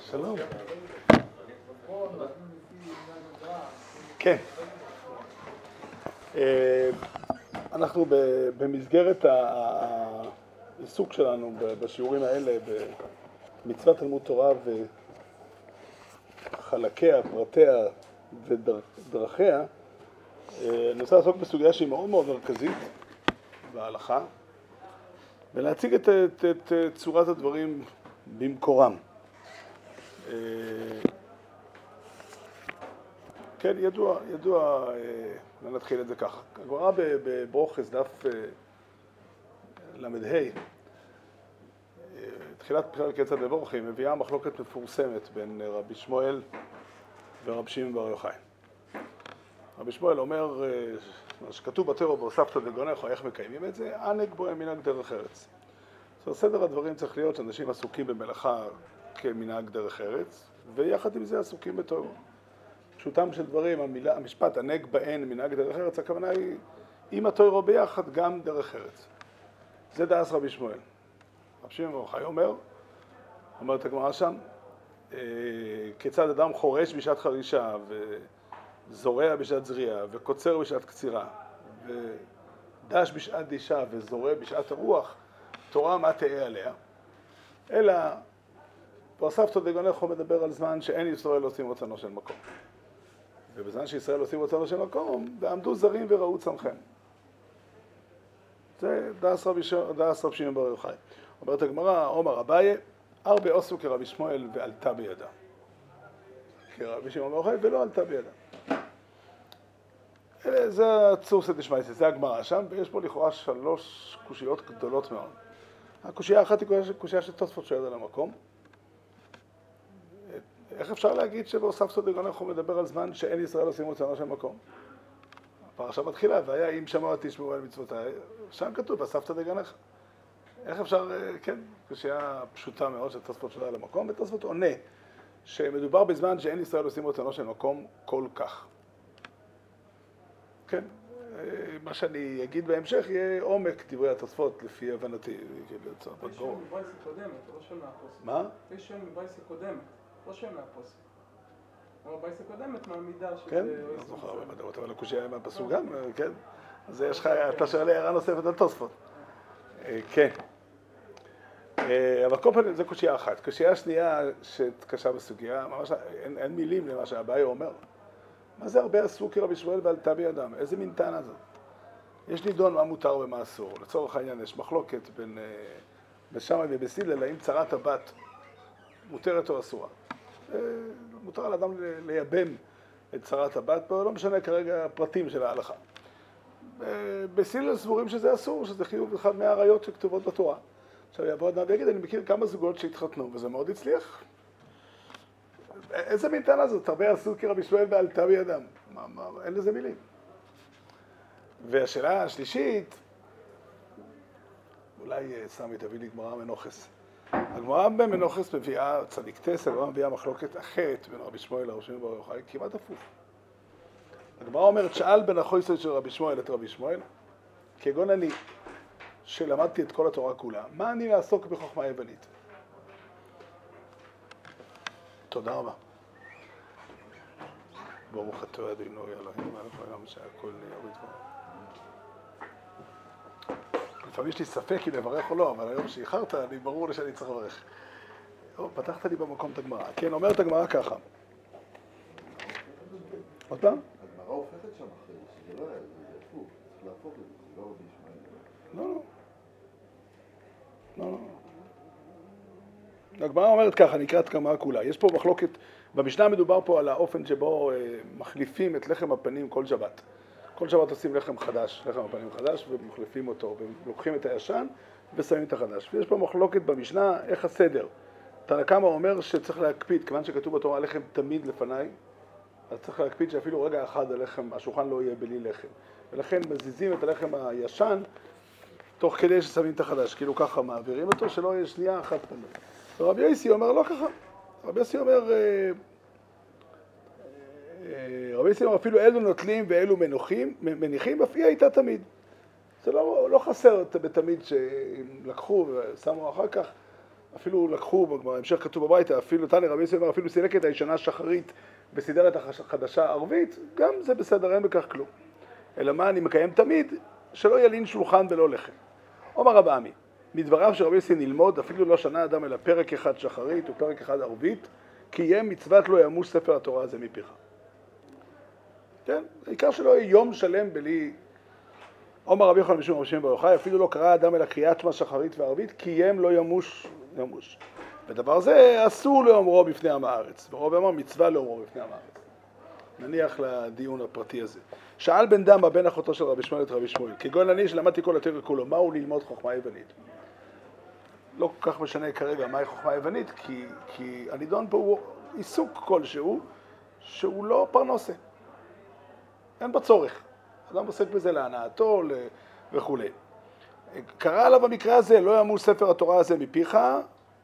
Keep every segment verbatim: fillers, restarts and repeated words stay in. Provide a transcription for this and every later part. שלום. כן. אנחנו במסגרת העיסוק שלנו בשיעורים האלה במצוות תלמוד תורה וחלקיה, פרטיה ודרכיה, אני רוצה לעסוק בסוגיה שהיא מאוד מאוד מרכזית בהלכה, ולהציג את, את, את צורת הדברים במקורם. כן, ידוע, ידוע, נתחיל את זה ככה. הגמרא בברוכס דף למד ה' תחילת פרק יצא בברכים, מביאה מחלוקת מפורסמת בין רבי שמואל ורב שמעון בר יוחאי. רבי שמואל אומר, שכתוב בתורה והוספת וגרונך, איך מקיימים את זה? ענג בו מנהג דרך ארץ. אז סדר הדברים צריך להיות שאנשים עסוקים במלאכה כמנהג דרך ארץ, ויחד עם זה עסוקים בתורה. פשוטם של דברים, המילה, המשפט, ענג בהן מנהג דרך ארץ, הכוונה היא, אם התורה ביחד, גם דרך ארץ. זה דאס רבי שמואל. רב שמעון בר יוחאי אומר, אומרת הגמרא שם, כיצד אדם חורש בשעת חרישה, ו... זורע בשעת זריעה, וקוצר בשעת קצירה, ודש בשעת דישה, וזורע בשעת הרוח, תורה מה תהיה עליה? אלא, והוספת דגונך הוא מדבר על זמן שאין ישראל עושים רצונו של מקום. ובזמן שישראל עושים רצונו של מקום, ועמדו זרים וראו צמכם. זה דאס רבי שמעון בר יוחאי. אומרת הגמרא, עומר אביי, ארבע עשו כרבי שמואל ועלתה בידה. כרבי שמעון בר יוחאי ולא עלתה בידה. זה הצורסת נשמייסי, זה הגמרא שם, ויש פה לכאורה שלוש קושיות גדולות מאוד. הקושייה האחת היא קושייה של תוספות שואלת על המקום. איך אפשר להגיד שבאוספסו דגונך הוא מדבר על זמן שאין ישראל עושים רצונו של מקום? הפרשה מתחילה, והיה אם שמעתי תשמעו על מצוותיי, שם כתוב, אספת דגונך. איך אפשר, כן, קושייה פשוטה מאוד של תוספות שואלת על המקום, ותוספות עונה שמדובר בזמן שאין ישראל עושים רצונו של מקום כל כך. כן, מה שאני אגיד בהמשך יהיה עומק דברי התוספות לפי הבנתי. יש שם מבייסי קודמת, לא שם מהפוסק. מה? יש שם מבייסי קודמת, לא שם מהפוסק. אבל מבייסי קודמת מהמידה שזה... כן, אז נוכל במדעות, אבל הקושי היה מהפסוק גם, כן? אז יש לך, אתה שואל הערה נוספת על תוספות. כן. אבל כל פעמים זה קושיה אחת. קושיה שנייה שקשה בסוגיה, ממש אין מילים למה שהבאי אומר. מה זה הרבה עשו כרבי שמואל ועלתה בידם? איזה מין טענה זאת? יש נידון מה מותר ומה אסור. לצורך העניין יש מחלוקת בין בשמאי ובסילאל, האם צרת הבת מותרת או אסורה. מותר לאדם לייבם את צרת הבת, לא משנה כרגע הפרטים של ההלכה. בסילאל סבורים שזה אסור, שזה חיוב אחד מהראיות שכתובות בתורה. עכשיו יבוא אדם ויגיד, אני מכיר כמה זוגות שהתחתנו, וזה מאוד הצליח. איזה מין טענה זאת? הרבה עשו כרבי שמואל ועלתה בידם. מה, מה, אין לזה מילים. והשאלה השלישית, אולי סמי תביא לי גמרא מנוחס. הגמרא במנוחס מביאה צדיקטס, הגמרא מביאה מחלוקת אחרת בין רבי שמואל לרבי שמעון בר יוחאי, כמעט הפוך. הגמרא אומרת, שאל בן החויס של רבי שמואל את רבי שמואל, כגון אני, שלמדתי את כל התורה כולה, מה אני לעסוק בחוכמה יוונית? תודה רבה. ברוך אתה אדינו אלוהים מלך העולם שהכל נהיה בדברו. לפעמים יש לי ספק אם לברך או לא, אבל היום שאיחרת, אני ברור לי שאני צריך לברך. פתחת לי במקום את הגמרא. כן, אומרת הגמרא ככה. עוד פעם? הגמרא הופכת שם אחרי, שזה לא היה, זה יפוך, צריך להפוך לזה, זה לא נשמע. לא, לא. לא, לא. הגמרא אומרת ככה, נקראת גמרא כולה. יש פה מחלוקת, במשנה מדובר פה על האופן שבו מחליפים את לחם הפנים כל שבת. כל שבת עושים לחם חדש, לחם הפנים חדש, ומחליפים אותו, ולוקחים את הישן ושמים את החדש. ויש פה מחלוקת במשנה, איך הסדר. תנא קמא אומר שצריך להקפיד, כיוון שכתוב בתורה לחם תמיד לפניי, אז צריך להקפיד שאפילו רגע אחד הלחם, השולחן לא יהיה בלי לחם. ולכן מזיזים את הלחם הישן, תוך כדי ששמים את החדש, כאילו ככה מעבירים אותו, שלא יהיה שנייה אחת פנוי. רבי יוסי אומר לא ככה. רבי יוסי אומר, רבי יוסי אומר אפילו אלו נוטלים ואלו מנוחים, מניחים, אף היא הייתה תמיד. זה לא, לא חסר בתמיד שלקחו ושמו אחר כך, אפילו לקחו, בהמשך כתוב בביתה, אפילו תנא רבי יוסי אמר, אפילו סילק את הישנה שחרית בסידרת החדשה הערבית, גם זה בסדר, אין בכך כלום. אלא מה אני מקיים תמיד? שלא ילין שולחן ולא לחם. אומר רב עמי, מדבריו שרבי יוסי נלמוד, אפילו לא שנה אדם אלא פרק אחד שחרית ופרק אחד ערבית, כי יהיה מצוות לא ימוש ספר התורה הזה מפיך. כן? העיקר שלא יהיה יום שלם בלי... אומר רבי יוחנן משום רבי שמעון בר יוחאי, אפילו לא קרא אדם אלא קריאת שמע שחרית וערבית, כי הם לא ימוש ימוש. ודבר זה אסור לאומרו בפני עם הארץ. ורבי אמר מצווה לאומרו בפני עם הארץ. נניח לדיון הפרטי הזה. שאל בן דמא בן אחותו של רבי שמואל את רבי שמואל, כגון אני שלמדתי כל התורה כולו, מהו ללמוד חוכמה יוונית? לא כל כך משנה כרגע מהי חוכמה יוונית, כי, כי הנידון פה הוא עיסוק כלשהו, שהוא לא פרנסה. אין בו צורך. אדם עוסק בזה להנאתו וכו'. קרא עליו המקרא הזה, לא ימוש ספר התורה הזה מפיך,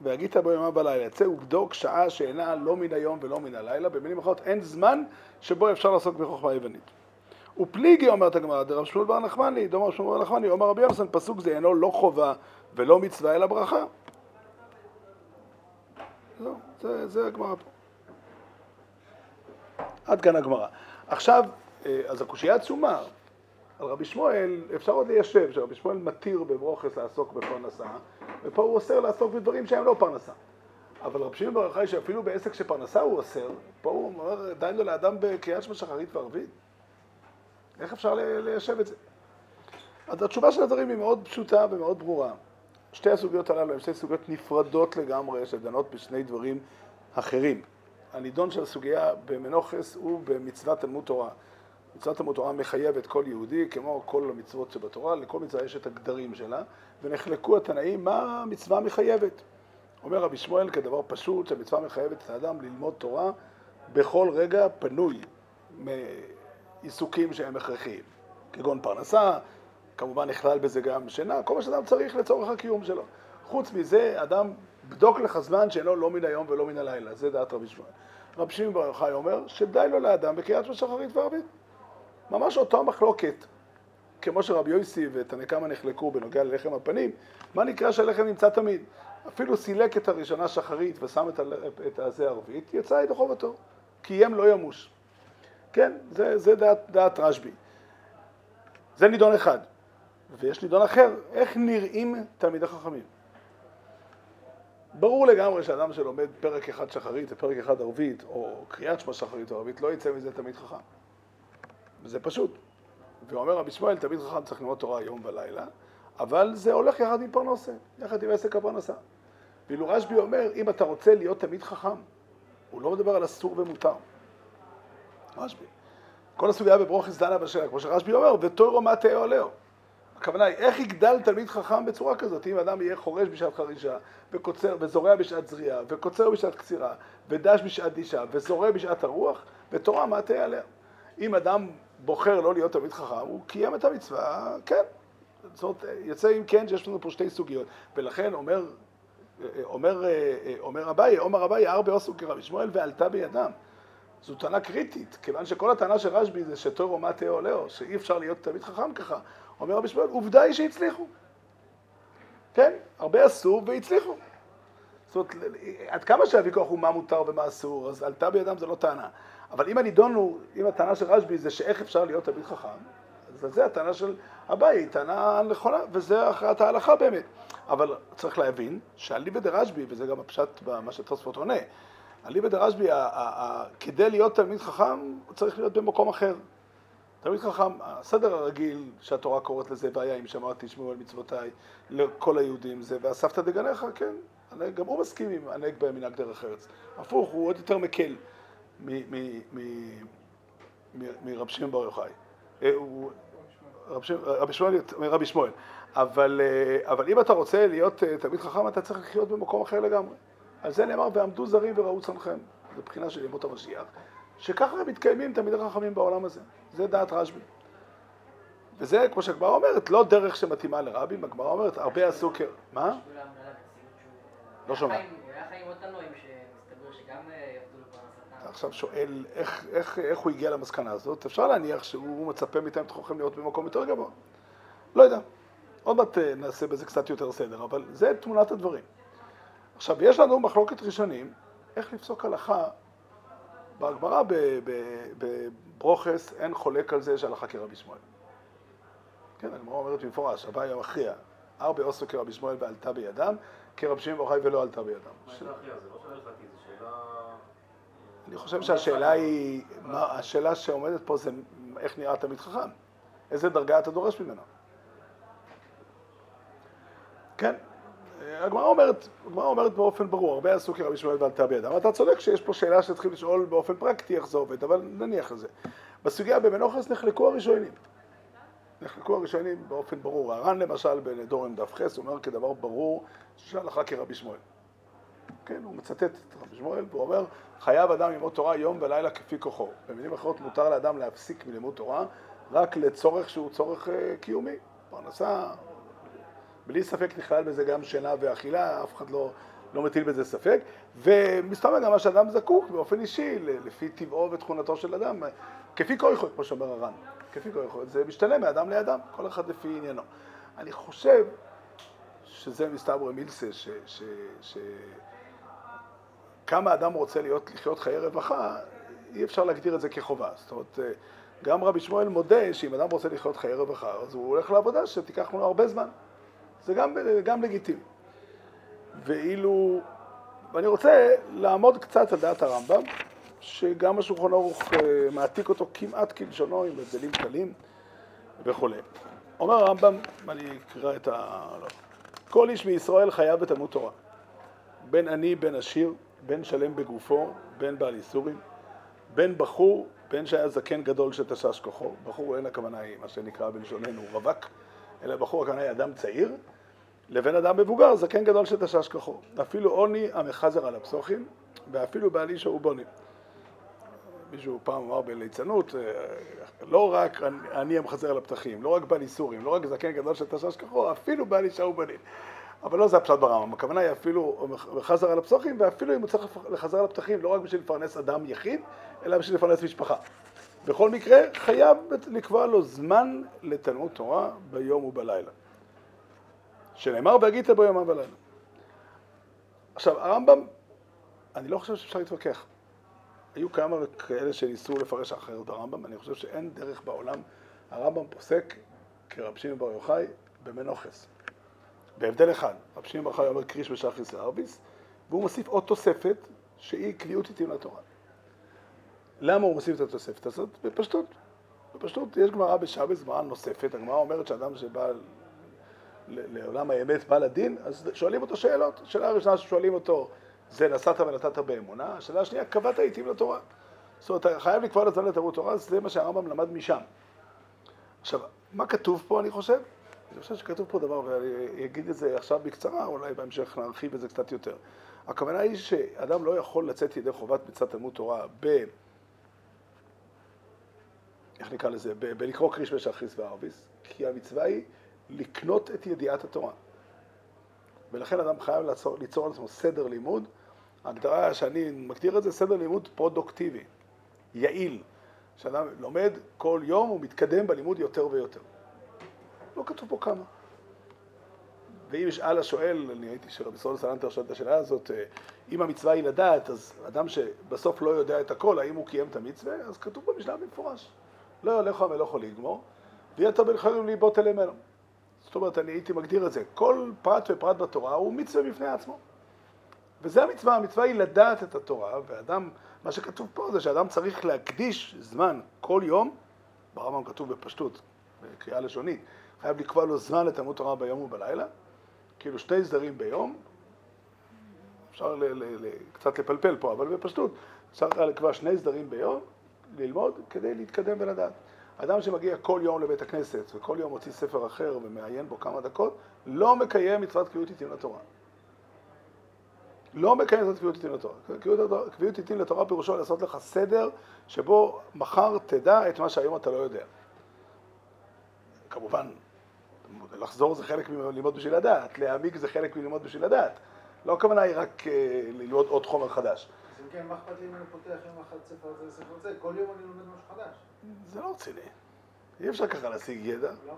והגית בו ימה בלילה. יצא ובדוק שעה שאינה לא מן היום ולא מן הלילה. במילים אחרות, אין זמן שבו אפשר לעסוק בחוכמה יוונית. ופליגי, אומרת הגמרא, רב שמעון בר נחמני, דומה רב שמעון בר נחמני, אומר רבי יוחנן, פסוק זה אינו לא חובה ולא מצווה אלא ברכה. זהו, זה, זה הגמרא פה. עד כאן הגמרא. עכשיו, אז הקושיה עצומה, על רבי שמואל אפשר עוד ליישב, שרבי שמואל מתיר בברוכס לעסוק בפרנסה, ופה הוא אוסר לעסוק בדברים שהם לא פרנסה. אבל רב שמעון בר יוחאי שאפילו בעסק שפרנסה הוא אוסר, פה הוא אומר, עדיין לו לאדם בקריאת שמע שחרית וערבית. איך אפשר ליישב את זה? אז התשובה של הדברים היא מאוד פשוטה ומאוד ברורה. שתי הסוגיות הללו הן שתי סוגיות נפרדות לגמרי, שדנות בשני דברים אחרים. הנידון של הסוגיה במנוחס הוא במצוות תלמוד תורה. מצוות תלמוד תורה מחייבת כל יהודי, כמו כל המצוות שבתורה, לכל מצווה יש את הגדרים שלה, ונחלקו התנאים מה המצווה מחייבת. אומר רבי שמואל כדבר פשוט, שהמצווה מחייבת את האדם ללמוד תורה בכל רגע פנוי מעיסוקים שהם הכרחיים, כגון פרנסה, כמובן נכלל בזה גם שינה, כל מה שאדם צריך לצורך הקיום שלו. חוץ מזה, אדם בדוק לך זמן שאינו לא מן היום ולא מן הלילה, זה דעת רבי שמואל. רבי שמעון בר יוחאי אומר שדי לו לאדם בקריאת שמע שחרית וערבית. ממש אותו מחלוקת, כמו שרבי יוסי ותנא קמא נחלקו בנוגע ללחם הפנים, מה נקרא שהלחם נמצא תמיד? אפילו סילק את הראשונה שחרית ושם את, ה... את הזה הערבית, יצא ידי חובתו, כי הם לא ימוש. כן, זה, זה דעת, דעת רשב"י. זה נידון אחד. ויש נידון אחר, איך נראים תלמידי חכמים? ברור לגמרי שאדם שלומד פרק אחד שחרית ופרק אחד ערבית, או קריאת שמע שחרית או ערבית, לא יצא מזה תלמיד חכם. זה פשוט. ואומר רבי שמואל, תלמיד חכם צריך ללמוד תורה יום ולילה, אבל זה הולך יחד עם פרנסה, יחד עם עסק הפרנסה. ואילו רשב"י אומר, אם אתה רוצה להיות תלמיד חכם, הוא לא מדבר על אסור ומותר. רשב"י. כל הסוגיה בברוכס דנה בשאלה, כמו שרשב"י אומר, ותוירו מה תהא עולהו. הכוונה היא, איך יגדל תלמיד חכם בצורה כזאת? אם אדם יהיה חורש בשעת חרישה, וקוצר, וזורע בשעת זריעה, וקוצר בשעת קצירה, ודש בשעת דישה, וזורע בשעת הרוח, ותורה מה תהא עליה. אם אדם בוחר לא להיות תלמיד חכם, הוא קיים את המצווה, כן. זאת אומרת, יצא אם כן שיש לנו פה שתי סוגיות. ולכן אומר, אומר, אומר אביי, אומר אביי, הרבה עשו כרבי שמואל ועלתה בידם. זו טענה קריטית, כיוון שכל הטענה של רשב"י זה שתוירו מה תהא עולהו, שאי אפשר להיות תלמיד חכם ככה. אומר רבי שמואל, עובדה היא שהצליחו. כן, הרבה עשו והצליחו. זאת אומרת, עד כמה שהוויכוח הוא מה מותר ומה אסור, אז עלתה בידם זה לא טענה. אבל אם הנידון הוא, אם הטענה של רשב"י זה שאיך אפשר להיות תלמיד חכם, אז זה הטענה של אביי, היא טענה נכונה, וזה הכרעת ההלכה באמת. אבל צריך להבין שאליבא דרשב"י, וזה גם הפשט במה שתוספות עונה, אליבא דרשב"י, כדי להיות תלמיד חכם, צריך להיות במקום אחר. תלמיד חכם, הסדר הרגיל שהתורה קוראת לזה, והיה אם שמעתי שמעו על מצוותיי לכל היהודים, זה ואספת דגניך, כן, גם הוא מסכים עם הנהג בהם מנהג דרך ארץ. הפוך, הוא עוד יותר מקל. מי מי מי מרב שמעון בר יוחאי הוא רב שמואל רבי שמואל אבל אבל אם אתה רוצה להיות תלמיד חכם אתה צריך לחיות במקום אחר לגמרי. על זה נאמר ועמדו זרים וראו צאנכם, זו בחינה של ימות המשיח, שככה מתקיימים תלמידי חכמים בעולם הזה. זה דעת רשב"י, וזה כמו שהגמרא אומרת לא דרך שמתאימה לרבי. הגמרא אומרת הרבה הסוכר מה לא שומע חיים אותנו עם שמסתבר שגם עכשיו שואל איך, איך, איך הוא הגיע למסקנה הזאת, אפשר להניח שהוא מצפה מאיתם תוכלכם להיות במקום יותר גבוה. לא יודע, עוד מעט נעשה בזה קצת יותר סדר, אבל זה תמונת הדברים. עכשיו, יש לנו מחלוקת ראשונים, איך לפסוק הלכה בהגמרא בברוכס, אין חולק על זה שהלכה כרבי שמואל. כן, הגמרא אומרת במפורש, אביי המכריע, ארבע עשו כרבי שמואל ועלתה בידם, כרב שמעון בר יוחאי ולא עלתה בידם. מה הייתה הכריעה? זה לא שאלה הלכתית, זו שאלה... אני חושב שהשאלה היא, השאלה שעומדת פה זה איך נראה תלמיד חכם, איזה דרגה אתה דורש ממנו. כן, הגמרא אומרת, הגמרא אומרת באופן ברור, הרבה עשו כרבי שמואל ועלתה בידם, אבל אתה צודק שיש פה שאלה שצריכים לשאול באופן פרקטי איך זה עובד, אבל נניח לזה. בסוגיה במנוחס נחלקו הראשונים. נחלקו הראשונים באופן ברור. הרן למשל בנדורם דף חס אומר כדבר ברור שהלכה כרבי שמואל. כן, הוא מצטט את רבי שמואל והוא אומר, חייב אדם ללמוד תורה יום ולילה כפי כוחו. במילים אחרות מותר לאדם להפסיק מלימוד תורה רק לצורך שהוא צורך קיומי. פרנסה, בלי ספק נכלל בזה גם שינה ואכילה, אף אחד לא, לא מטיל בזה ספק. ומסתבר גם מה שאדם זקוק באופן אישי, לפי טבעו ותכונתו של אדם, כפי כוחו, כמו שאומר הרן. כפי כוח, זה משתלם מאדם לאדם, כל אחד לפי עניינו. אני חושב שזה מסתבר מילסה, שכמה אדם רוצה להיות, לחיות חיי רווחה, אי אפשר להגדיר את זה כחובה. זאת אומרת, גם רבי שמואל מודה שאם אדם רוצה לחיות חיי רווחה, אז הוא הולך לעבודה שתיקח לנו הרבה זמן. זה גם, גם לגיטימי. ואילו, ואני רוצה לעמוד קצת על דעת הרמב"ם, שגם השולחן ערוך מעתיק אותו כמעט כלשונו, עם הבדלים קלים וכולי. אומר הרמב"ם, אני אקרא את ה... לא. כל איש מישראל חייב בתלמוד תורה. בין עני, בין עשיר, בין שלם בגופו, בין בעל איסורים, בין בחור, בין שהיה זקן גדול שתשש כוחו. בחור אין הכוונה היא, מה שנקרא בלשוננו רווק, אלא בחור הכוונה היא אדם צעיר, לבין אדם מבוגר, זקן גדול שתשש כוחו. אפילו עוני המחזר על הפסוחים, ואפילו בעל איש הוא בוני. מישהו פעם אמר בליצנות, לא רק אני המחזר על הפתחים, לא רק בעל איסורים, לא רק זקן גדול שתשש כוחו, אפילו בעל אישה ובנים. אבל לא זה הפשט ברמב"ם, הכוונה היא אפילו מחזר על הפסוחים, ואפילו אם הוא צריך לחזר על הפתחים, לא רק בשביל לפרנס אדם יחיד, אלא בשביל לפרנס משפחה. בכל מקרה, חייב לקבוע לו זמן לתלמוד תורה ביום ובלילה. שנאמר והגית בו יומם ולילה. עכשיו, הרמב"ם, אני לא חושב שאפשר להתווכח. היו כמה כאלה שניסו לפרש אחרת הרמב"ם, אני חושב שאין דרך בעולם. הרמב"ם פוסק כרב שמעון בר יוחאי במנוחס. בהבדל אחד, רב שמעון בר יוחאי אומר קריש ושחריס לערביס, והוא מוסיף עוד תוספת שהיא קביעות עיתים לתורה. למה הוא מוסיף את התוספת הזאת? בפשטות. בפשטות יש גמרא בשבס, גמרא נוספת. הגמרא אומרת שאדם שבא לעולם האמת, בא לדין, אז שואלים אותו שאלות. שאלה הראשונה ששואלים אותו, זה נסעת ונתת באמונה, השאלה השנייה, קבעת עיתים לתורה. זאת אומרת, אתה חייב לקבוע לזמן לתלמוד תורה, זה מה שהרמב"ם למד משם. עכשיו, מה כתוב פה, אני חושב? אני חושב שכתוב פה דבר, ואני אגיד את זה עכשיו בקצרה, אולי בהמשך נרחיב את זה קצת יותר. הכוונה היא שאדם לא יכול לצאת ידי חובת מצוות תלמוד תורה ב... איך נקרא לזה? ב... בלקרוא קריש ושחריס וערביס, כי המצווה היא לקנות את ידיעת התורה. ולכן אדם חייב ליצור, ליצור על עצמו סדר לימוד. ההגדרה שאני מגדיר את זה, סדר לימוד פרודוקטיבי, יעיל. כשאדם לומד כל יום, הוא מתקדם בלימוד יותר ויותר. לא כתוב פה כמה. ואם ישאל השואל, אני הייתי שרבי סלנטר שואל את השאלה הזאת, אם המצווה היא לדעת, אז אדם שבסוף לא יודע את הכל, האם הוא קיים את המצווה, אז כתוב במשנה במפורש. לא יולך המלוך או לגמור, ויהיה תבל חייבים להיבוט אלה ממנו. זאת אומרת, אני הייתי מגדיר את זה. כל פרט ופרט בתורה הוא מצווה בפני עצמו. וזה המצווה. המצווה היא לדעת את התורה, ואדם, מה שכתוב פה זה שאדם צריך להקדיש זמן כל יום, ברמב"ם כתוב בפשטות, בקריאה לשונית, חייב לקבוע לו זמן לתלמוד תורה ביום ובלילה, כאילו שני סדרים ביום, אפשר ל- ל- ל- קצת לפלפל פה, אבל בפשטות, אפשר לקבוע שני סדרים ביום, ללמוד כדי להתקדם ולדעת. אדם שמגיע כל יום לבית הכנסת וכל יום מוציא ספר אחר ומעיין בו כמה דקות, לא מקיים מצוות קביעות עיתים לתורה. לא מקיים מצוות קביעות עיתים לתורה. קביעות עיתים לתורה פירושו לעשות לך סדר שבו מחר תדע את מה שהיום אתה לא יודע. כמובן, לחזור זה חלק מלמוד בשביל הדעת, להעמיק זה חלק מלמוד בשביל הדעת. לא הכוונה היא רק ללמוד עוד חומר חדש. אם כן, מה אכפת לי אם אני פותח עם אחד ספר הזה לספר הזה? כל יום אני לומד משהו חדש. זה לא רציני. אי אפשר ככה להשיג ידע. למה?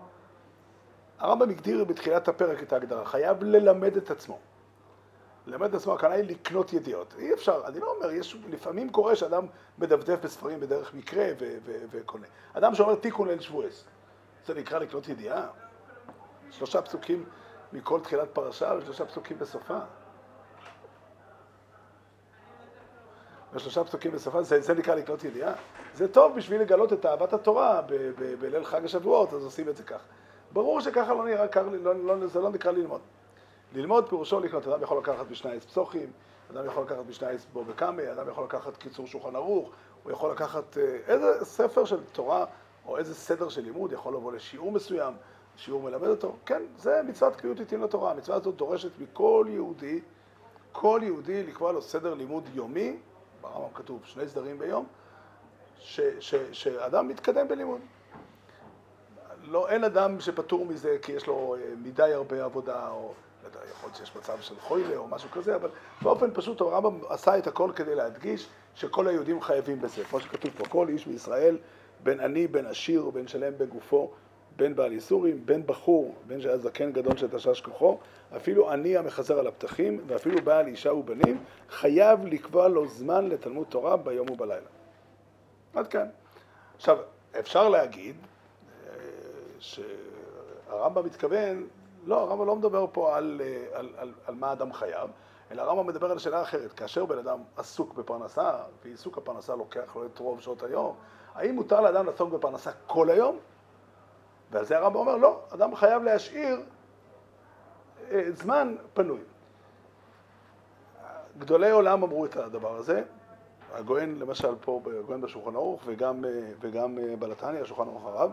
הרמב"ם הגדיר בתחילת הפרק את ההגדרה. חייב ללמד את עצמו. למד עצמו הכנאי לקנות ידיעות. אי אפשר, אני לא אומר, יש, לפעמים קורה שאדם מדפדף בספרים בדרך מקרה ו- ו- וקונה. אדם שאומר תיקון אל שבועס, זה נקרא לקנות ידיעה. שלושה פסוקים מכל תחילת פרשה ושלושה פסוקים בסופה. ושלושה פסוקים בסופה, זה, זה נקרא לקנות ידיעה. זה טוב בשביל לגלות את אהבת התורה ב- ב- בליל חג השבועות, אז עושים את זה כך. ברור שככה לא נראה, כך, לא, לא, זה לא נקרא ללמוד. ללמוד פירושו לקנות, אדם יכול לקחת משנה עץ פסוחים, אדם יכול לקחת משנה עץ בו בקמה, אדם יכול לקחת קיצור שולחן ערוך, הוא יכול לקחת איזה ספר של תורה או איזה סדר של לימוד, יכול לבוא לשיעור מסוים, שיעור מלמד אותו. כן, זה מצוות קביעות עתים לתורה. המצווה הזאת דורשת מכל יהודי, כל יהודי לקבוע לו סדר לימוד יומי, ברמב"ם כתוב שני סדרים ביום, ש, ש, שאדם מתקדם בלימוד. לא, אין אדם שפטור מזה כי יש לו מדי הרבה עבודה או יכול להיות שיש מצב של חוילה או משהו כזה, אבל באופן פשוט הרמב"ם עשה את הכל כדי להדגיש שכל היהודים חייבים בזה. כמו שכתוב פה, כל איש מישראל, בין עני, בין עשיר, בין שלם בגופו, בין בעל איסורים, בין בחור, בין שהיה זקן גדול שתשש כוחו, אפילו עני המחזר על הפתחים, ואפילו בעל אישה ובנים, חייב לקבוע לו זמן לתלמוד תורה ביום ובלילה. עד כאן. עכשיו, אפשר להגיד שהרמב"ם מתכוון, לא, הרמב"ם לא מדבר פה על, על, על, על מה אדם חייב, אלא הרמב"ם מדבר על שאלה אחרת. כאשר בן אדם עסוק בפרנסה, ועיסוק הפרנסה לוקח לו את רוב שעות היום, האם מותר לאדם לעסוק בפרנסה כל היום? ועל זה הרמב"ם אומר, לא, אדם חייב להשאיר אה, זמן פנוי. גדולי עולם אמרו את הדבר הזה. הגאון למשל פה, הגאון בשולחן ערוך, וגם, וגם בלתני, השולחן ערוך הרב.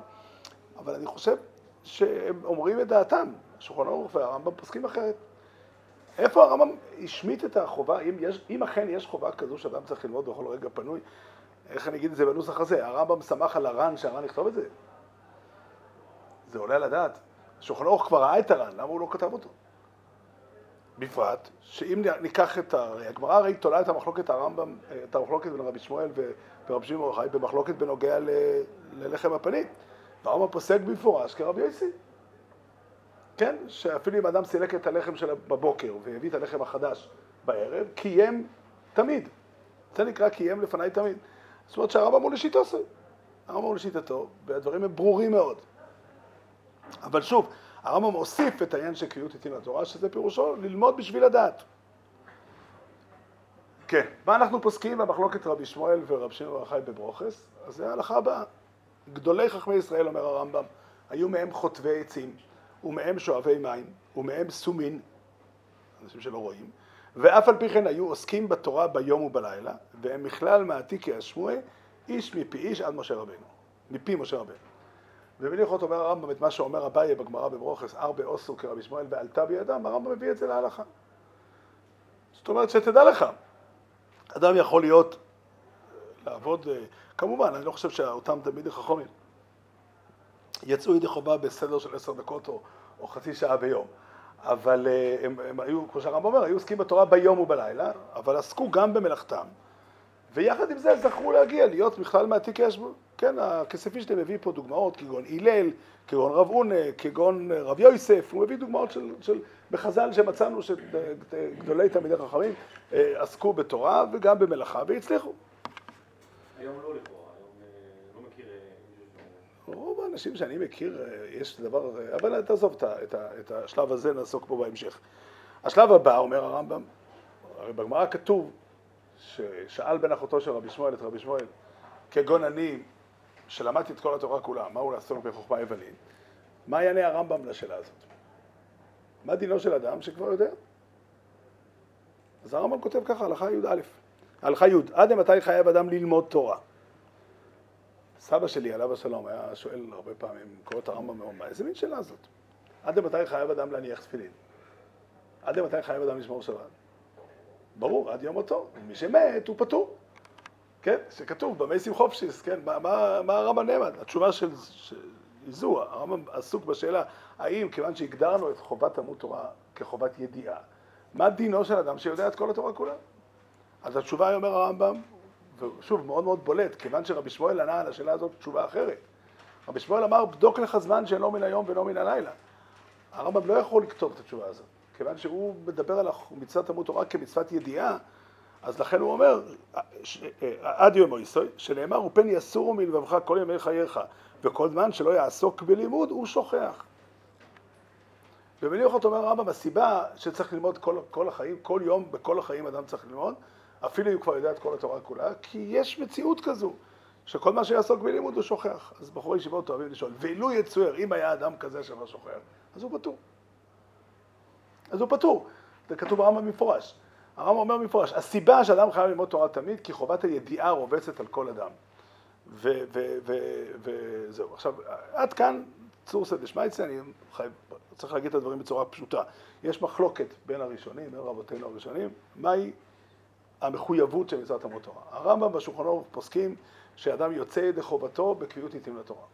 אבל אני חושב שהם אומרים את דעתם. השולחן ערוך והרמב"ם פוסקים אחרת. איפה הרמב"ם השמיט את החובה? אם, יש, אם אכן יש חובה כזו שאדם צריך ללמוד בכל רגע פנוי, איך אני אגיד את זה בנוסח הזה? הרמב"ם שמח על הרן שהרן יכתוב את זה. זה עולה לדעת. השולחן ערוך כבר ראה את הרן, למה הוא לא כתב אותו? בפרט, שאם ניקח את הרי, הגמרא הרי תולה את המחלוקת הרמב"ם, את המחלוקת בין רבי שמואל ורב שמעון בר יוחאי, במחלוקת בנוגע ל, ללחם הפנים. והרמב"ם פוסק במפורש כרבי יוסי. כן, שאפילו אם אדם סילק את הלחם שלה בבוקר והביא את הלחם החדש בערב, קיים תמיד. זה נקרא קיים לפני תמיד. זאת אומרת שהרמב"ם הוא לשיטתו. הרמב"ם הוא לשיטתו, והדברים הם ברורים מאוד. אבל שוב, הרמב"ם הוסיף את העניין של קביעות עתים לתורה, שזה פירושו ללמוד בשביל הדעת. כן, מה אנחנו פוסקים במחלוקת רבי שמואל ורב שמעון בר יוחאי בברוכס? אז זה ההלכה הבאה. גדולי חכמי ישראל, אומר הרמב"ם, היו מהם חוטבי עצים, ומהם שואבי מים, ומהם סומין, אנשים שלא רואים, ואף על פי כן היו עוסקים בתורה ביום ובלילה, והם מכלל מעתיק ישמוע, איש מפי איש עד משה רבנו, מפי משה רבנו. ובמיוחד אומר הרמב"ם את מה שאומר אביי בגמרא בברוכס, ארבע עשו כרבי שמואל ועלתה בידם, הרמב"ם מביא את זה להלכה. זאת אומרת שתדע לך, אדם יכול להיות, לעבוד, כמובן, אני לא חושב שאותם תמיד חכמים יצאו ידי חובה בסדר של עשר דקות או, או חצי שעה ביום. אבל הם, הם היו, כמו שהרמב"ם אומר, היו עוסקים בתורה ביום ובלילה, אבל עסקו גם במלאכתם. ויחד עם זה זכרו להגיע, להיות בכלל מעתיקי השבועות. כן, הכספי שאתם מביא פה דוגמאות, כגון הלל, כגון רב עונה, כגון רב יוסף, הוא מביא דוגמאות של, של בחז"ל שמצאנו שגדולי תלמידי חכמים עסקו בתורה וגם במלאכה והצליחו. היום לא לפה, היום לא מכיר... רוב האנשים שאני מכיר, יש דבר... אבל תעזוב את השלב הזה, נעסוק פה בהמשך. השלב הבא, אומר הרמב"ם, הרי בגמרא כתוב, ששאל בן אחותו של רבי שמואל את רבי שמואל, כגון אני, שלמדתי את כל התורה כולה, מה הוא לעסוק בחוכמה היוונית, מה יענה הרמב"ם לשאלה הזאת? מה דינו של אדם שכבר יודע? אז הרמב"ם כותב ככה, הלכה י' א'. הלכה י' עד מתי חייב אדם ללמוד תורה? סבא שלי, עליו השלום, היה שואל הרבה פעמים, קורא את הרמב"ם ואומר, איזה מין שאלה זאת? עד מתי חייב אדם להניח תפילין? עד מתי חייב אדם לשמור שבת? ברור, עד יום מותו. מי שמת הוא פטור. כן, שכתוב, במי שמחופשיס, כן, מה, מה, מה הרמב"ם נאמן? התשובה של זו, הרמב"ם עסוק בשאלה, האם כיוון שהגדרנו את חובת תלמוד תורה כחובת ידיעה, מה דינו של אדם שיודע את כל התורה כולה? אז התשובה היא, אומר הרמב"ם, ושוב, מאוד מאוד בולט, כיוון שרבי שמואל ענה על השאלה הזאת תשובה אחרת. רבי שמואל אמר, בדוק לך זמן שאינו מן היום ולא מן הלילה. הרמב"ם לא יכול לכתוב את התשובה הזאת. כיוון שהוא מדבר על מצוות תלמוד תורה כמצוות ידיעה, אז לכן הוא אומר, עד יום היסוי, שנאמר, ופן יסורו מלבבך כל ימי חייך, וכל זמן שלא יעסוק בלימוד, הוא שוכח. ובמיוחד אומר הרמב"ם, הסיבה שצריך ללמוד כל, כל החיים, כל יום, בכל החיים אדם צריך ללמוד, אפילו הוא כבר יודע את כל התורה כולה, כי יש מציאות כזו, שכל מה שיעסוק בלימוד הוא שוכח. אז בחורי ישיבות אוהבים לשאול, ואילו יצויר, אם היה אדם כזה שלא שוכח, אז הוא פטור. אז הוא פטור. זה כתוב הרמב"ם מפורש. הרמב"ם אומר מפורש, הסיבה שאדם חייב ללמוד תורה תמיד, כי חובת הידיעה רובצת על כל אדם. ו- ו- ו- וזהו. עכשיו, עד כאן, צור סד לשמייצה, אני חייב, צריך להגיד את הדברים בצורה פשוטה. יש מחלוקת בין הראשונים, בין רבותינו הראשונים, מהי המחויבות של מצוות תלמוד תורה. הרמב"ם בשולחן ערוך פוסקים שאדם יוצא ידי חובתו בקביעות עיתים לתורה.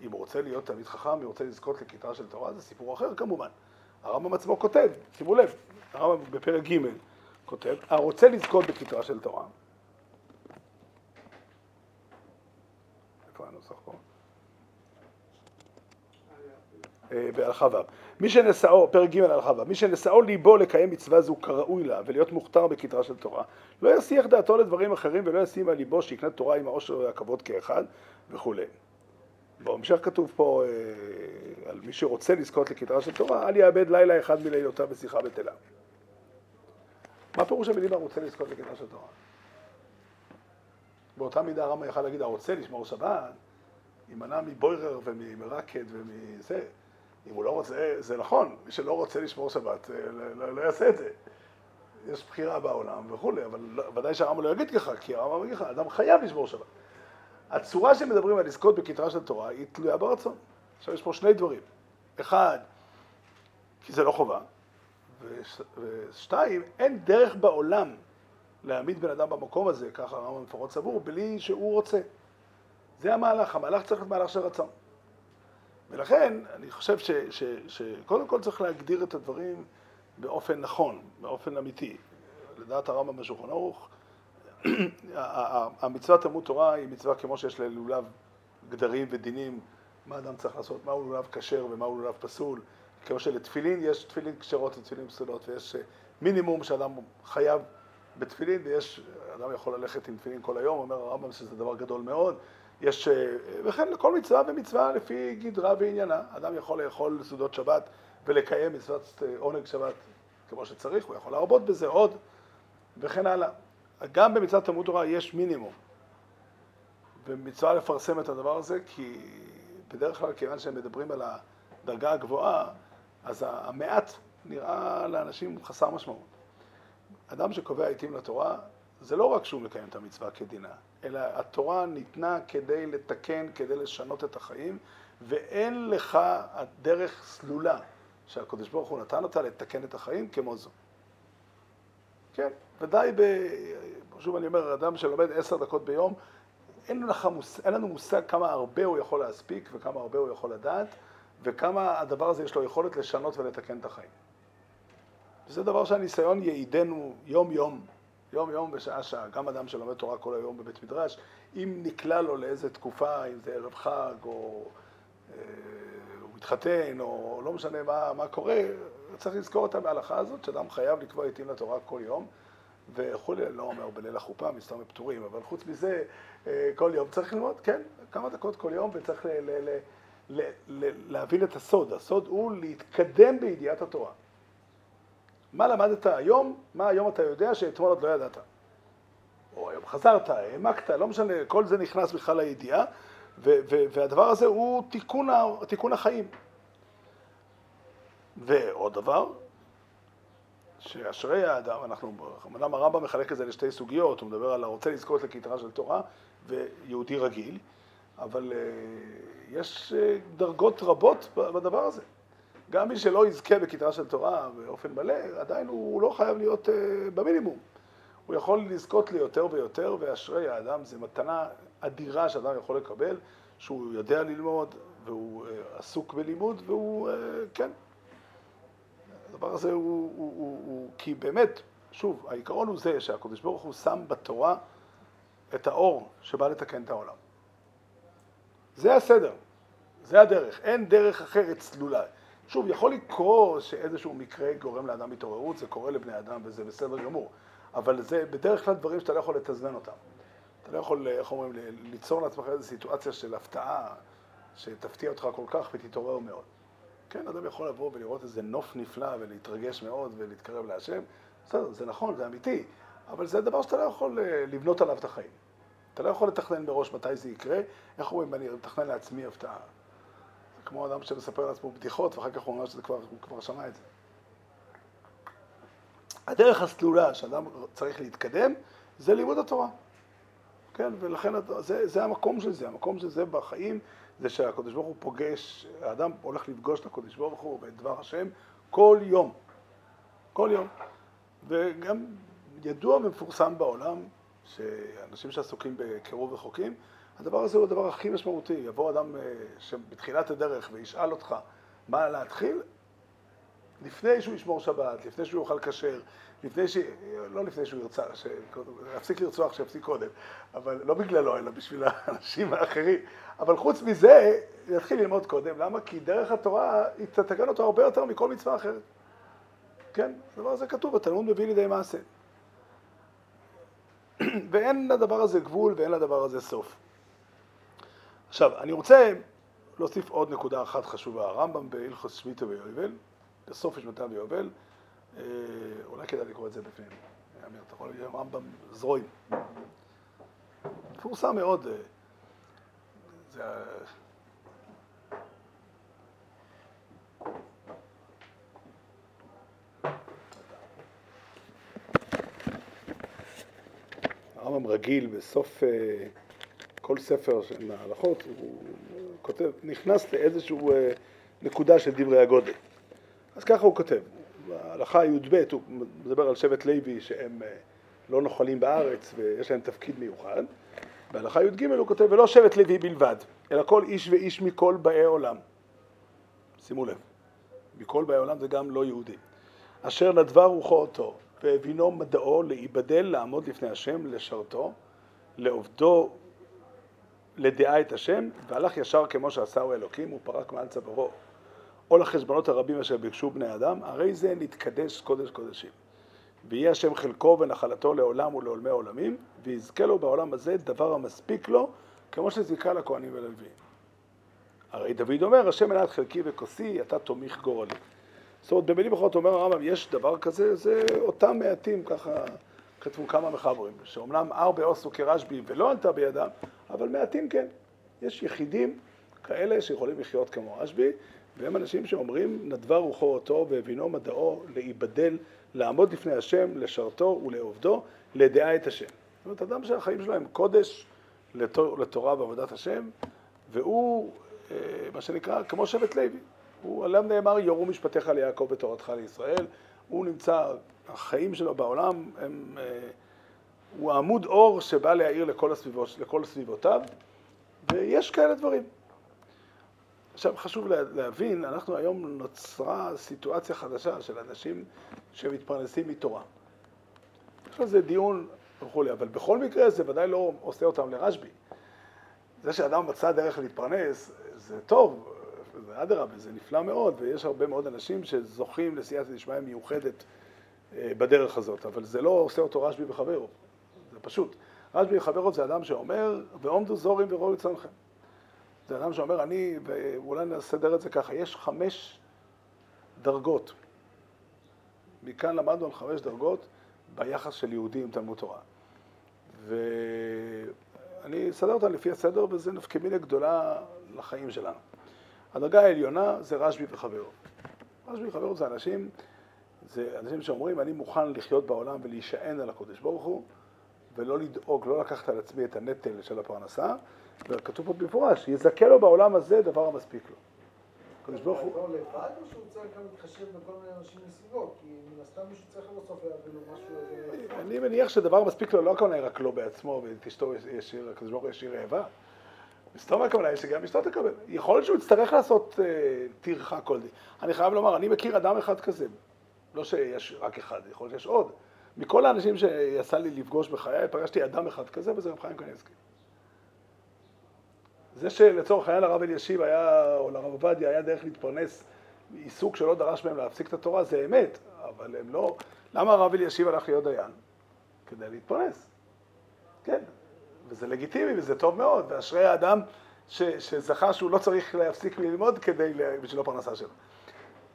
אם הוא רוצה להיות תלמיד חכם, אם הוא רוצה לזכות לכתרה של תורה, זה סיפור אחר כמובן. הרמב"ם עצמו כותב, שימו לב, הרמב"ם בפרק ג' כותב, הרוצה לזכות בכתרה של תורה. בהלכה מי שנשאו, פרק ג' הלכה מי שנשאו ליבו לקיים מצווה זו כראוי לה ולהיות מוכתר בכתרה של תורה, לא יסיח דעתו לדברים אחרים ולא ישים על ליבו שיקנה תורה עם העושר והכבוד כאחד וכו'. בהמשך כתוב פה אה, על מי שרוצה לזכות לכתרה של תורה, אל יאבד לילה אחד מלילותיו בשיחה בטלה. מה פירוש המילים הרוצה לזכות לכתרה של תורה? באותה מידה הרמב"ם יכל להגיד הרוצה לשמור שבת, יימנע מבוירר ומרקד ומזה. אם הוא לא רוצה, זה נכון, מי שלא רוצה לשמור שבת, לא, לא יעשה את זה. יש בחירה בעולם וכו', אבל ודאי שהרמב"ם לא יגיד ככה, כי הרמב"ם יגיד ככה, אדם חייב לשמור שבת. הצורה שמדברים על לזכות בכתרה של תורה היא תלויה ברצון. עכשיו יש פה שני דברים. אחד, כי זה לא חובה, ושתיים, אין דרך בעולם להעמיד בן אדם במקום הזה, ככה הרמב"ם מפורט סבור, בלי שהוא רוצה. זה המהלך, המהלך צריך להיות מהלך של רצון. ולכן אני חושב ש, ש, שקודם כל צריך להגדיר את הדברים באופן נכון, באופן אמיתי. לדעת הרמב"ם בשולחן ערוך, המצוות תלמוד תורה היא מצווה כמו שיש ללולב גדרים ודינים, מה אדם צריך לעשות, מהו לולב כשר ומהו לולב פסול. כמו שלתפילין יש תפילין כשרות ותפילין פסולות, ויש מינימום שאדם חייב בתפילין, ויש אדם יכול ללכת עם תפילין כל היום, אומר הרמב"ם שזה דבר גדול מאוד. יש, וכן לכל מצווה ומצווה לפי גדרה ועניינה. אדם יכול לאכול סעודות שבת ולקיים מצוות עונג שבת כמו שצריך, הוא יכול להרבות בזה עוד וכן הלאה. גם במצוות תלמוד תורה יש מינימום, ומצווה לפרסם את הדבר הזה, כי בדרך כלל כיוון שהם מדברים על הדרגה הגבוהה, אז המעט נראה לאנשים חסר משמעות. אדם שקובע עיתים לתורה, זה לא רק שהוא מקיים את המצווה כדינה, אלא התורה ניתנה כדי לתקן, כדי לשנות את החיים, ואין לך דרך סלולה שהקדוש ברוך הוא נתן אותה לתקן את החיים כמו זו. כן, ודאי, ב... שוב אני אומר, אדם שלומד עשר דקות ביום, אין, מוס... אין לנו מושג כמה הרבה הוא יכול להספיק וכמה הרבה הוא יכול לדעת, וכמה הדבר הזה יש לו יכולת לשנות ולתקן את החיים. וזה דבר שהניסיון יעידנו יום יום, יום יום ושעה שעה. גם אדם שלומד תורה כל היום בבית מדרש, אם נקלע לו לאיזו תקופה, אם זה ערב חג או אה, הוא מתחתן או לא משנה מה, מה קורה, צריך לזכור את ההלכה הזאת, שאדם חייב לקבוע עיתים לתורה כל יום, וכולי, לא אומר בליל החופה, מסתר מפטורים, אבל חוץ מזה, כל יום צריך ללמוד, כן, כמה דקות כל יום, וצריך ל- ל- ל- ל- ל- להבין את הסוד. הסוד הוא להתקדם בידיעת התורה. מה למדת היום? מה היום אתה יודע שאתמול עוד לא ידעת? או היום חזרת, העמקת, לא משנה, כל זה נכנס בכלל לידיעה, ו- ו- והדבר הזה הוא תיקון, ה- תיקון החיים. ועוד דבר, שאשרי האדם, אנחנו, אמנם הרמב"ם מחלק את זה לשתי סוגיות, הוא מדבר על הרוצה לזכות לכתרה של תורה ויהודי רגיל, אבל יש דרגות רבות בדבר הזה. גם מי שלא יזכה בכתרה של תורה באופן מלא, עדיין הוא לא חייב להיות במינימום. הוא יכול לזכות ליותר ויותר, ואשרי האדם זה מתנה אדירה שאדם יכול לקבל, שהוא יודע ללמוד והוא עסוק בלימוד והוא, כן, הדבר הזה הוא, הוא, הוא, הוא, כי באמת, שוב, העיקרון הוא זה שהקדוש ברוך הוא שם בתורה את האור שבא לתקן את העולם. זה הסדר, זה הדרך, אין דרך אחרת סלולה. שוב, יכול לקרוא שאיזשהו מקרה גורם לאדם התעוררות, זה קורה לבני אדם וזה בסדר גמור, אבל זה בדרך כלל דברים שאתה לא יכול לתזמן אותם. אתה לא יכול, איך אומרים, ליצור לעצמך איזו סיטואציה של הפתעה, שתפתיע אותך כל כך ותתעורר מאוד. כן, אדם יכול לבוא ולראות איזה נוף נפלא ולהתרגש מאוד ולהתקרב להשם. בסדר, זה נכון, זה אמיתי, אבל זה דבר שאתה לא יכול לבנות עליו את החיים. אתה לא יכול לתכנן מראש מתי זה יקרה. איך אומרים, אני מתכנן לעצמי הפתעה. זה כמו אדם שמספר לעצמו בדיחות, ואחר כך הוא אומר שזה כבר, הוא כבר שמע את זה. הדרך הסלולה שאדם צריך להתקדם, זה לימוד התורה. כן, ולכן זה, זה המקום של זה. המקום של זה בחיים, זה שהקדוש ברוך הוא פוגש, האדם הולך לפגוש את הקדוש ברוך הוא ואת דבר השם כל יום. כל יום. וגם ידוע ומפורסם בעולם, שאנשים שעסוקים בקירוב וחוקים, הדבר הזה הוא הדבר הכי משמעותי. יבוא אדם שבתחילת הדרך וישאל אותך מה להתחיל, לפני שהוא ישמור שבת, לפני שהוא יאכל כשר, לפני ש... לא לפני שהוא ירצה, שיפסיק לרצוח, שיפסיק קודם, אבל לא בגללו, אלא בשביל האנשים האחרים. אבל חוץ מזה, יתחיל ללמוד קודם. למה? כי דרך התורה, היא תתקן אותו הרבה יותר מכל מצווה אחרת. כן? הדבר הזה כתוב, התלמוד מביא לידי מעשה. ואין לדבר הזה גבול ואין לדבר הזה סוף. עכשיו, אני רוצה להוסיף עוד נקודה אחת חשובה. הרמב"ם בהלכות שמיטה ויובל, בסוף שמיטה ויובל, אה, אולי כדאי לקרוא את זה בפנים. אמיר, אתה יכול להגיד, הרמב"ם זרוי. פורסם מאוד. אה, זה... הרמב"ם רגיל בסוף כל ספר של ההלכות, הוא כותב, נכנס לאיזושהי נקודה של דברי הגודל. אז ככה הוא כותב, בהלכה י"ב הוא מדבר על שבט לוי שהם לא נוחלים בארץ ויש להם תפקיד מיוחד. בהלכה י"ג הוא כותב, ולא שבט לוי בלבד, אלא כל איש ואיש מכל באי עולם. שימו לב, מכל באי עולם זה גם לא יהודי. אשר נדבה רוחו אותו. והבינו מדעו להיבדל, לעמוד לפני השם, לשרתו, לעובדו, לדעה את השם, והלך ישר כמו שעשהו אלוקים, הוא פרק מעל צווארו. או לחשבונות הרבים אשר ביקשו בני אדם, הרי זה נתקדש קודש קודשים. ויהיה השם חלקו ונחלתו לעולם ולעולמי עולמים, ויזכה לו בעולם הזה דבר המספיק לו, כמו שזיכה לכהנים וללוויים. הרי דוד אומר, השם מנת חלקי וכוסי, אתה תומך גורלי. זאת אומרת, במילים אחרות אומר הרמב"ם, יש דבר כזה, זה אותם מעטים, ככה כתבו כמה מחברים, שאומנם ארבע עשו כרשב"י ולא ענתה בידם, אבל מעטים כן. יש יחידים כאלה שיכולים לחיות כמו רשב"י, והם אנשים שאומרים, נדבה רוחו אותו והבינו מדעו להיבדל, לעמוד לפני השם, לשרתו ולעובדו, לדעה את השם. זאת אומרת, אדם שהחיים שלו הם קודש לתורה ועבודת השם, והוא, מה שנקרא, כמו שבט לוי. הוא עליו נאמר, יורו משפטיך ליעקב ותורתך לישראל. הוא נמצא, החיים שלו בעולם, הם, הוא העמוד אור שבא להאיר לכל, הסביבות, לכל סביבותיו, ויש כאלה דברים. עכשיו חשוב להבין, אנחנו היום נוצרה סיטואציה חדשה של אנשים שמתפרנסים מתורה. עכשיו זה דיון וכולי, אבל בכל מקרה זה ודאי לא עושה אותם לרשב"י. זה שאדם מצא דרך להתפרנס, זה טוב. זה אדרבה, זה נפלא מאוד, ויש הרבה מאוד אנשים שזוכים לסייעתא דשמיא מיוחדת בדרך הזאת, אבל זה לא עושה אותו רשב"י וחברו, זה פשוט. רשב"י וחברו זה אדם שאומר, ועומדו זורים וראו יצאנכם. זה אדם שאומר, אני, ואולי נסדר את זה ככה, יש חמש דרגות. מכאן למדנו על חמש דרגות ביחס של יהודי עם תלמוד תורה. ואני אסדר אותם לפי הסדר, וזה נפקא מינה גדולה לחיים שלנו. הדרגה העליונה זה רשב"י וחברו. רשב"י וחברו זה אנשים, זה אנשים שאומרים, אני מוכן לחיות בעולם ולהישען על הקדוש ברוך הוא, ולא לדאוג, לא לקחת על עצמי את הנטל של הפרנסה, וכתוב פה במפורש, יזכה לו בעולם הזה דבר המספיק לו. הקדוש ברוך הוא... לא לבד או שהוא צריך גם להתחשב בכל מיני אנשים מסביבו, כי מן הסתם מישהו צריך לסוף להבין לו משהו... אני מניח שדבר המספיק לו לא הכוונה רק לו בעצמו, ותשתו ישיר, הקדוש ברוך הוא ישיר אהבה. מסתום הכוונה יש שגם אשתו תקבל. יכול להיות שהוא יצטרך לעשות תרחה כלשהי. אני חייב לומר, אני מכיר אדם אחד כזה. לא שיש רק אחד, יכול להיות שיש עוד. מכל האנשים שיצא לי לפגוש בחיי, פגשתי אדם אחד כזה, וזה רב חיים קנייבסקי. זה שלצורך העניין הרב אל ישיב היה, או לרב עובדיה, היה דרך להתפרנס עיסוק שלא דרש מהם להפסיק את התורה, זה אמת, אבל הם לא... למה הרב אל ישיב הלך להיות דיין? כדי להתפרנס. כן, וזה לגיטימי וזה טוב מאוד, ואשרי האדם ש, שזכה שהוא לא צריך להפסיק ללמוד כדי, בשביל הפרנסה שלו.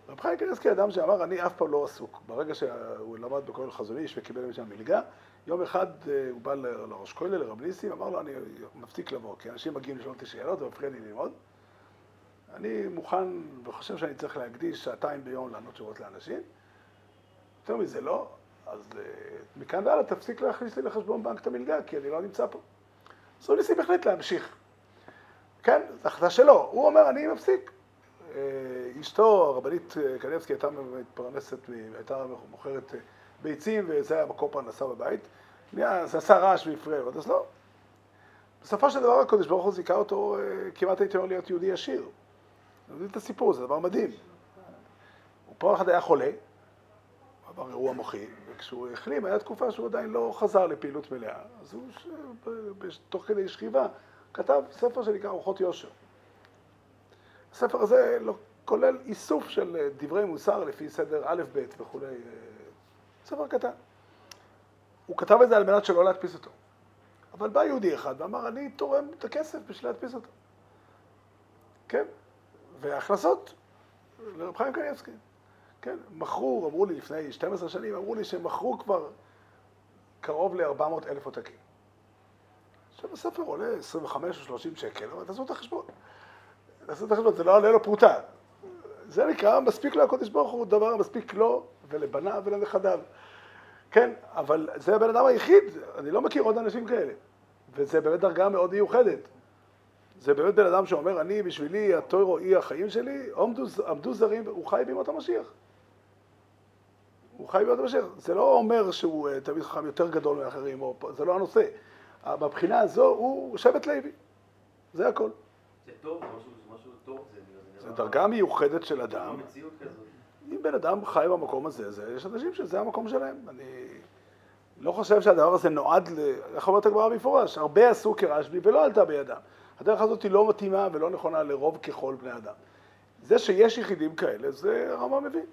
רב חיים קנייבסקי אדם שאמר, אני אף פעם לא עסוק. ברגע שהוא למד בכולל חזוני וקיבל משם מלגה, יום אחד הוא בא לראש כולל, לרב ניסים, אמר לו, אני מפסיק לבוא, כי אנשים מגיעים לשאול אותי שאלות ומפחיד לי ללמוד. אני מוכן וחושב שאני צריך להקדיש שעתיים ביום לענות תשובות לאנשים. יותר מזה לא, אז מכאן והלאה תפסיק להכניס לי לחשבון בנק את המלגה, כי אני לא נמצא פה. אז רב ניסים החליט להמשיך. כן, זו החלטה שלו. הוא אומר, אני מפסיק. אשתו, הרבנית קנייבסקי, הייתה מתפרנסת, הייתה מוכרת ביצים, וזה היה מקור פרנסה בבית. זה עשה רעש והפריע, אז לא. בסופו של דבר הקדוש ברוך הוא זיכה אותו, כמעט הייתי אומר להיות יהודי עשיר. נבין את הסיפור, זה דבר מדהים. הוא פעם אחד היה חולה, עבר אירוע מוחי, וכשהוא החלים, היה תקופה שהוא עדיין לא חזר לפעילות מלאה. אז הוא, תוך כדי שכיבה, כתב ספר שנקרא ארוחות יושר. הספר הזה כולל איסוף של דברי מוסר לפי סדר א' ב' וכו'. ספר קטן. הוא כתב את זה על מנת שלא להדפיס אותו. אבל בא יהודי אחד ואמר, אני תורם את הכסף בשביל להדפיס אותו. כן? וההכנסות לרב חיים קנייבסקי. כן? מכרו, אמרו לי לפני שתים עשרה שנים, אמרו לי שמכרו כבר קרוב ל-ארבע מאות אלף עותקים. עכשיו הספר עולה עשרים וחמש או שלושים שקל, אבל תעשו את החשבון. לעשות החשבות, זה לא עולה לו פרוטה. זה נקרא, מספיק לו הקודש ברוך הוא, דבר מספיק לו ולבנה ולנכדיו. כן, אבל זה הבן אדם היחיד, אני לא מכיר עוד אנשים כאלה. וזה באמת דרגה מאוד מיוחדת. זה באמת בן אדם שאומר, אני בשבילי, התוירו היא החיים שלי, עמדו, עמדו זרים, הוא חי בימות המשיח. הוא חי בימות המשיח. זה לא אומר שהוא תמיד חכם יותר גדול מאחרים, או, זה לא הנושא. בבחינה הזו הוא שבט לוי. זה הכל. זה טוב, משהו. זו דרגה מיוחדת של אדם. אם בן אדם חי במקום הזה, יש אנשים שזה המקום שלהם. אני לא חושב שהדבר הזה נועד, איך אומרת הגמרא במפורש, הרבה עשו כרשב"י ולא עלתה בידם. הדרך הזאת היא לא מתאימה ולא נכונה לרוב ככל בני אדם. זה שיש יחידים כאלה, זה הרמב"ם מביא.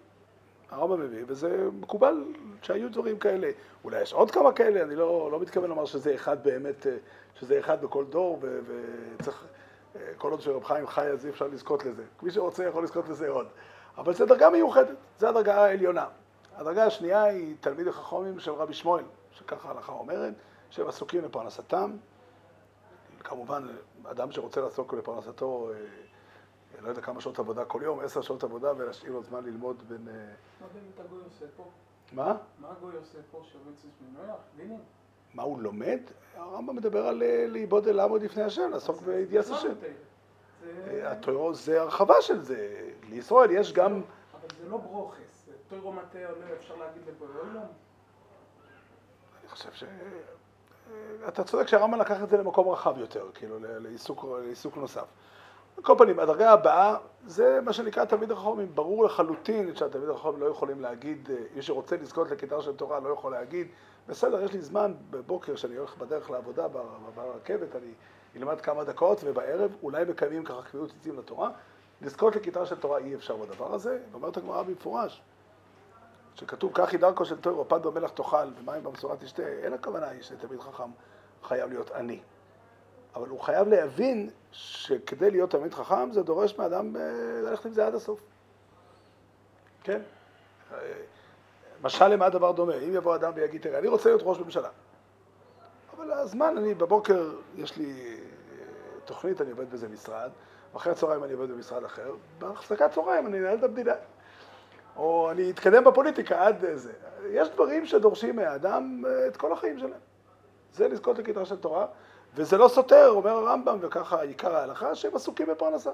הרמב"ם מביא, וזה מקובל שהיו דברים כאלה. אולי יש עוד כמה כאלה, אני לא מתכוון לומר שזה אחד באמת, שזה אחד בכל דור, וצריך... כל עוד שרב חיים חי, אז אי אפשר לזכות לזה. מי שרוצה יכול לזכות לזה עוד. אבל זו דרגה מיוחדת, זו הדרגה העליונה. הדרגה השנייה היא תלמיד החכמים של רבי שמואל, שככה ההלכה אומרת, שהם עסוקים לפרנסתם. כמובן, אדם שרוצה לעסוק לפרנסתו, לא יודע כמה שעות עבודה כל יום, עשר שעות עבודה, ולהשאיר לו זמן ללמוד בין... מה באמת הגוי עושה פה? מה? מה הגוי עושה פה שרציס מנויח? דינים? מה הוא לומד? הרמב"ם מדבר על לעבוד אליו עוד לפני השם, לעסוק בידיעת השם. התורה זה הרחבה של זה. לישראל יש גם... אבל זה לא ברוכס. תורה מתי עולה, אפשר להגיד לבוא עולם? אני חושב ש... אתה צודק שהרמב"ם לקח את זה למקום רחב יותר, כאילו, לעיסוק נוסף. בכל פנים, הדרגה הבאה, זה מה שנקרא תלמיד החכמים. ברור לחלוטין שהתלמיד החכמים לא יכולים להגיד, מי שרוצה לזכות לכתר של תורה לא יכול להגיד, בסדר, יש לי זמן בבוקר שאני הולך בדרך לעבודה ברכבת, אני אלמד כמה דקות, ובערב אולי מקיימים ככה קביעות יוצאים לתורה. לזכות לכתר של תורה אי אפשר בדבר הזה. ואומרת הגמרא במפורש, שכתוב, כך היא דרכו של תורה, פת במלח תאכל ומים במשורה תשתה, אין הכוונה היא שתלמיד חכם חייב להיות עני. אבל הוא חייב להבין שכדי להיות תלמיד חכם, זה דורש מאדם ללכת עם זה עד הסוף. כן? משל למה הדבר דומה? אם יבוא אדם ויגיד, תראה, אני רוצה להיות ראש ממשלה. אבל הזמן, אני בבוקר, יש לי תוכנית, אני עובד בזה משרד, ואחרי הצהריים אני עובד במשרד אחר, בהחזקת צהריים אני אנהל את המדינה. או אני אתקדם בפוליטיקה עד זה. יש דברים שדורשים מהאדם את כל החיים שלהם. זה לזכות לכתר של תורה. וזה לא סותר, אומר הרמב"ם, וככה עיקר ההלכה, שהם עסוקים בפרנסה.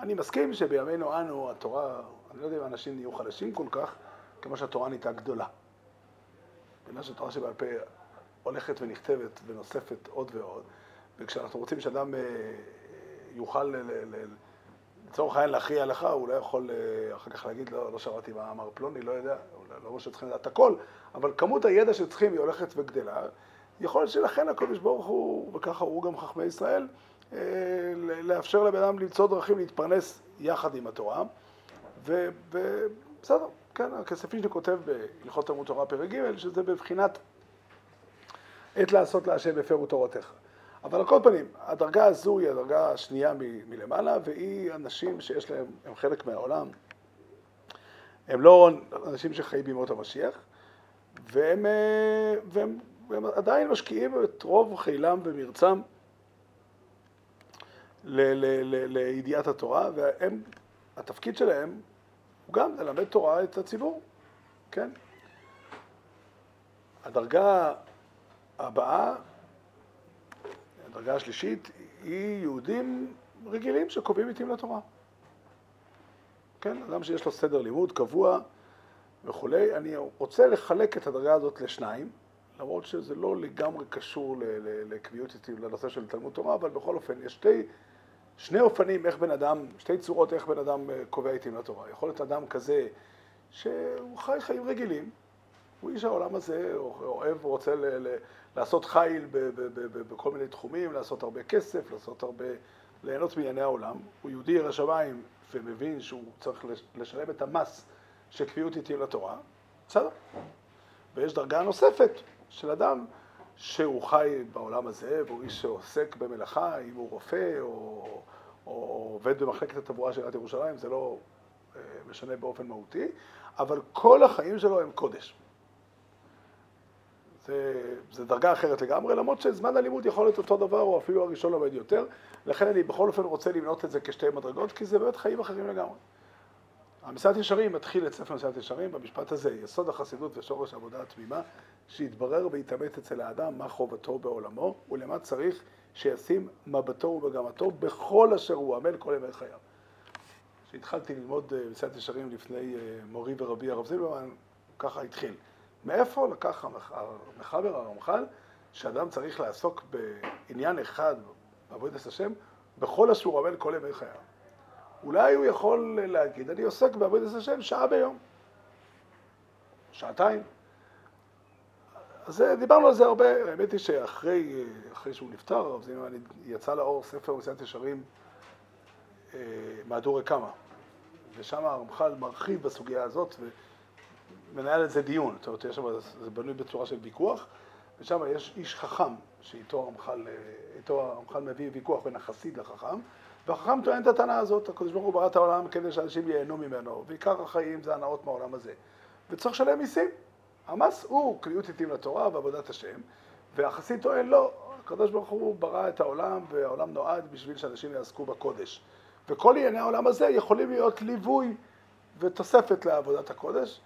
אני מסכים שבימינו אנו התורה, אני לא יודע אם האנשים נהיו חלשים כל כך, כמו שהתורה נהייתה גדולה. בגלל שהתורה שבעל פה הולכת ונכתבת ונוספת עוד ועוד, וכשאנחנו רוצים שאדם יוכל לצורך העין להכריע הלכה, הוא לא יכול אחר כך להגיד, לא, לא שמעתי מה אמר פלוני, לא יודע, לא אומר שצריכים לדעת הכל, אבל כמות הידע שצריכים היא הולכת וגדלה, יכול להיות שלכן הקדוש ברוך הוא, וככה הוא גם חכמי ישראל, לאפשר לבן אדם למצוא דרכים להתפרנס יחד עם התורה, ובסדר, כן, הכספי שלי כותב בהלכות תלמוד תורה פרק ג' שזה בבחינת עת לעשות להשם הפרו תורתך. אבל על כל פנים, הדרגה הזו היא הדרגה השנייה מ- מלמעלה, והיא אנשים שיש להם, הם חלק מהעולם. הם לא אנשים שחיים בימות המשיח, והם, והם, והם עדיין משקיעים את רוב חילם ומרצם ל- ל- ל- לידיעת התורה, והם, התפקיד שלהם הוא גם ללמד תורה את הציבור, כן? הדרגה הבאה, הדרגה השלישית, היא יהודים רגילים שקובעים עתים לתורה. כן, אדם שיש לו סדר לימוד קבוע וכולי. אני רוצה לחלק את הדרגה הזאת לשניים, למרות שזה לא לגמרי קשור לקביעות עתים לנושא של תלמוד תורה, אבל בכל אופן, יש שתי, שני אופנים איך בן אדם, שתי צורות איך בן אדם קובע עתים לתורה. יכול להיות אדם כזה שהוא חי חיים רגילים, הוא איש העולם הזה, אוהב, רוצה ל, ל, לעשות חיל ב, ב, ב, ב, בכל מיני תחומים, לעשות הרבה כסף, לעשות הרבה, ליהנות מענייני העולם. הוא יהודי ירא שמיים ומבין שהוא צריך לשלם את המס שקביעות עתים לתורה, בסדר? ויש דרגה נוספת של אדם שהוא חי בעולם הזה, והוא איש שעוסק במלאכה, אם הוא רופא או, או עובד במחלקת התברואה של עיריית ירושלים, זה לא משנה באופן מהותי, אבל כל החיים שלו הם קודש. זו דרגה אחרת לגמרי, למרות שזמן הלימוד יכול להיות אותו דבר, או אפילו הראשון לומד יותר, לכן אני בכל אופן רוצה למנות את זה כשתי מדרגות, כי זה באמת חיים אחרים לגמרי. המסילת ישרים מתחיל את ספר המסילת ישרים, במשפט הזה, יסוד החסידות ושורש העבודה התמימה, שהתברר והתאמת אצל האדם מה חובתו בעולמו, ולמה צריך שישים מבטו ובגמתו בכל אשר הוא עמל כל ימי חייו. כשהתחלתי ללמוד מסילת ישרים לפני מורי ורבי הרב זילברמן, ככה התחיל. מאיפה לקח המחבר הרמח"ל שאדם צריך לעסוק בעניין אחד בעבודת השם בכל אשר הוא עמל כל ימי חייו? אולי הוא יכול להגיד, אני עוסק בעבודת השם שעה ביום, שעתיים. אז דיברנו על זה הרבה. האמת היא שאחרי אחרי שהוא נפטר, יצא לאור ספר מסילת ישרים מהדורי קמא, ושם הרמח"ל מרחיב בסוגיה הזאת, ו... מנהל את זה דיון, זאת אומרת, יש שם, זה בנוי בצורה של ויכוח, ושם יש איש חכם, שאיתו הרמח"ל, איתו הרמח"ל מביא ויכוח בין החסיד לחכם, והחכם טוען את הטענה הזאת, הקדוש ברוך הוא ברא את העולם כדי שאנשים ייהנו ממנו, ועיקר החיים זה הנאות מהעולם הזה, וצריך לשלם מיסים. המס הוא קביעות עתים לתורה ועבודת השם, והחסיד טוען, לא, הקדוש ברוך הוא ברא את העולם, והעולם נועד בשביל שאנשים יעסקו בקודש, וכל ענייני העולם הזה יכולים להיות ליווי ותוספת לעבודת הקודש,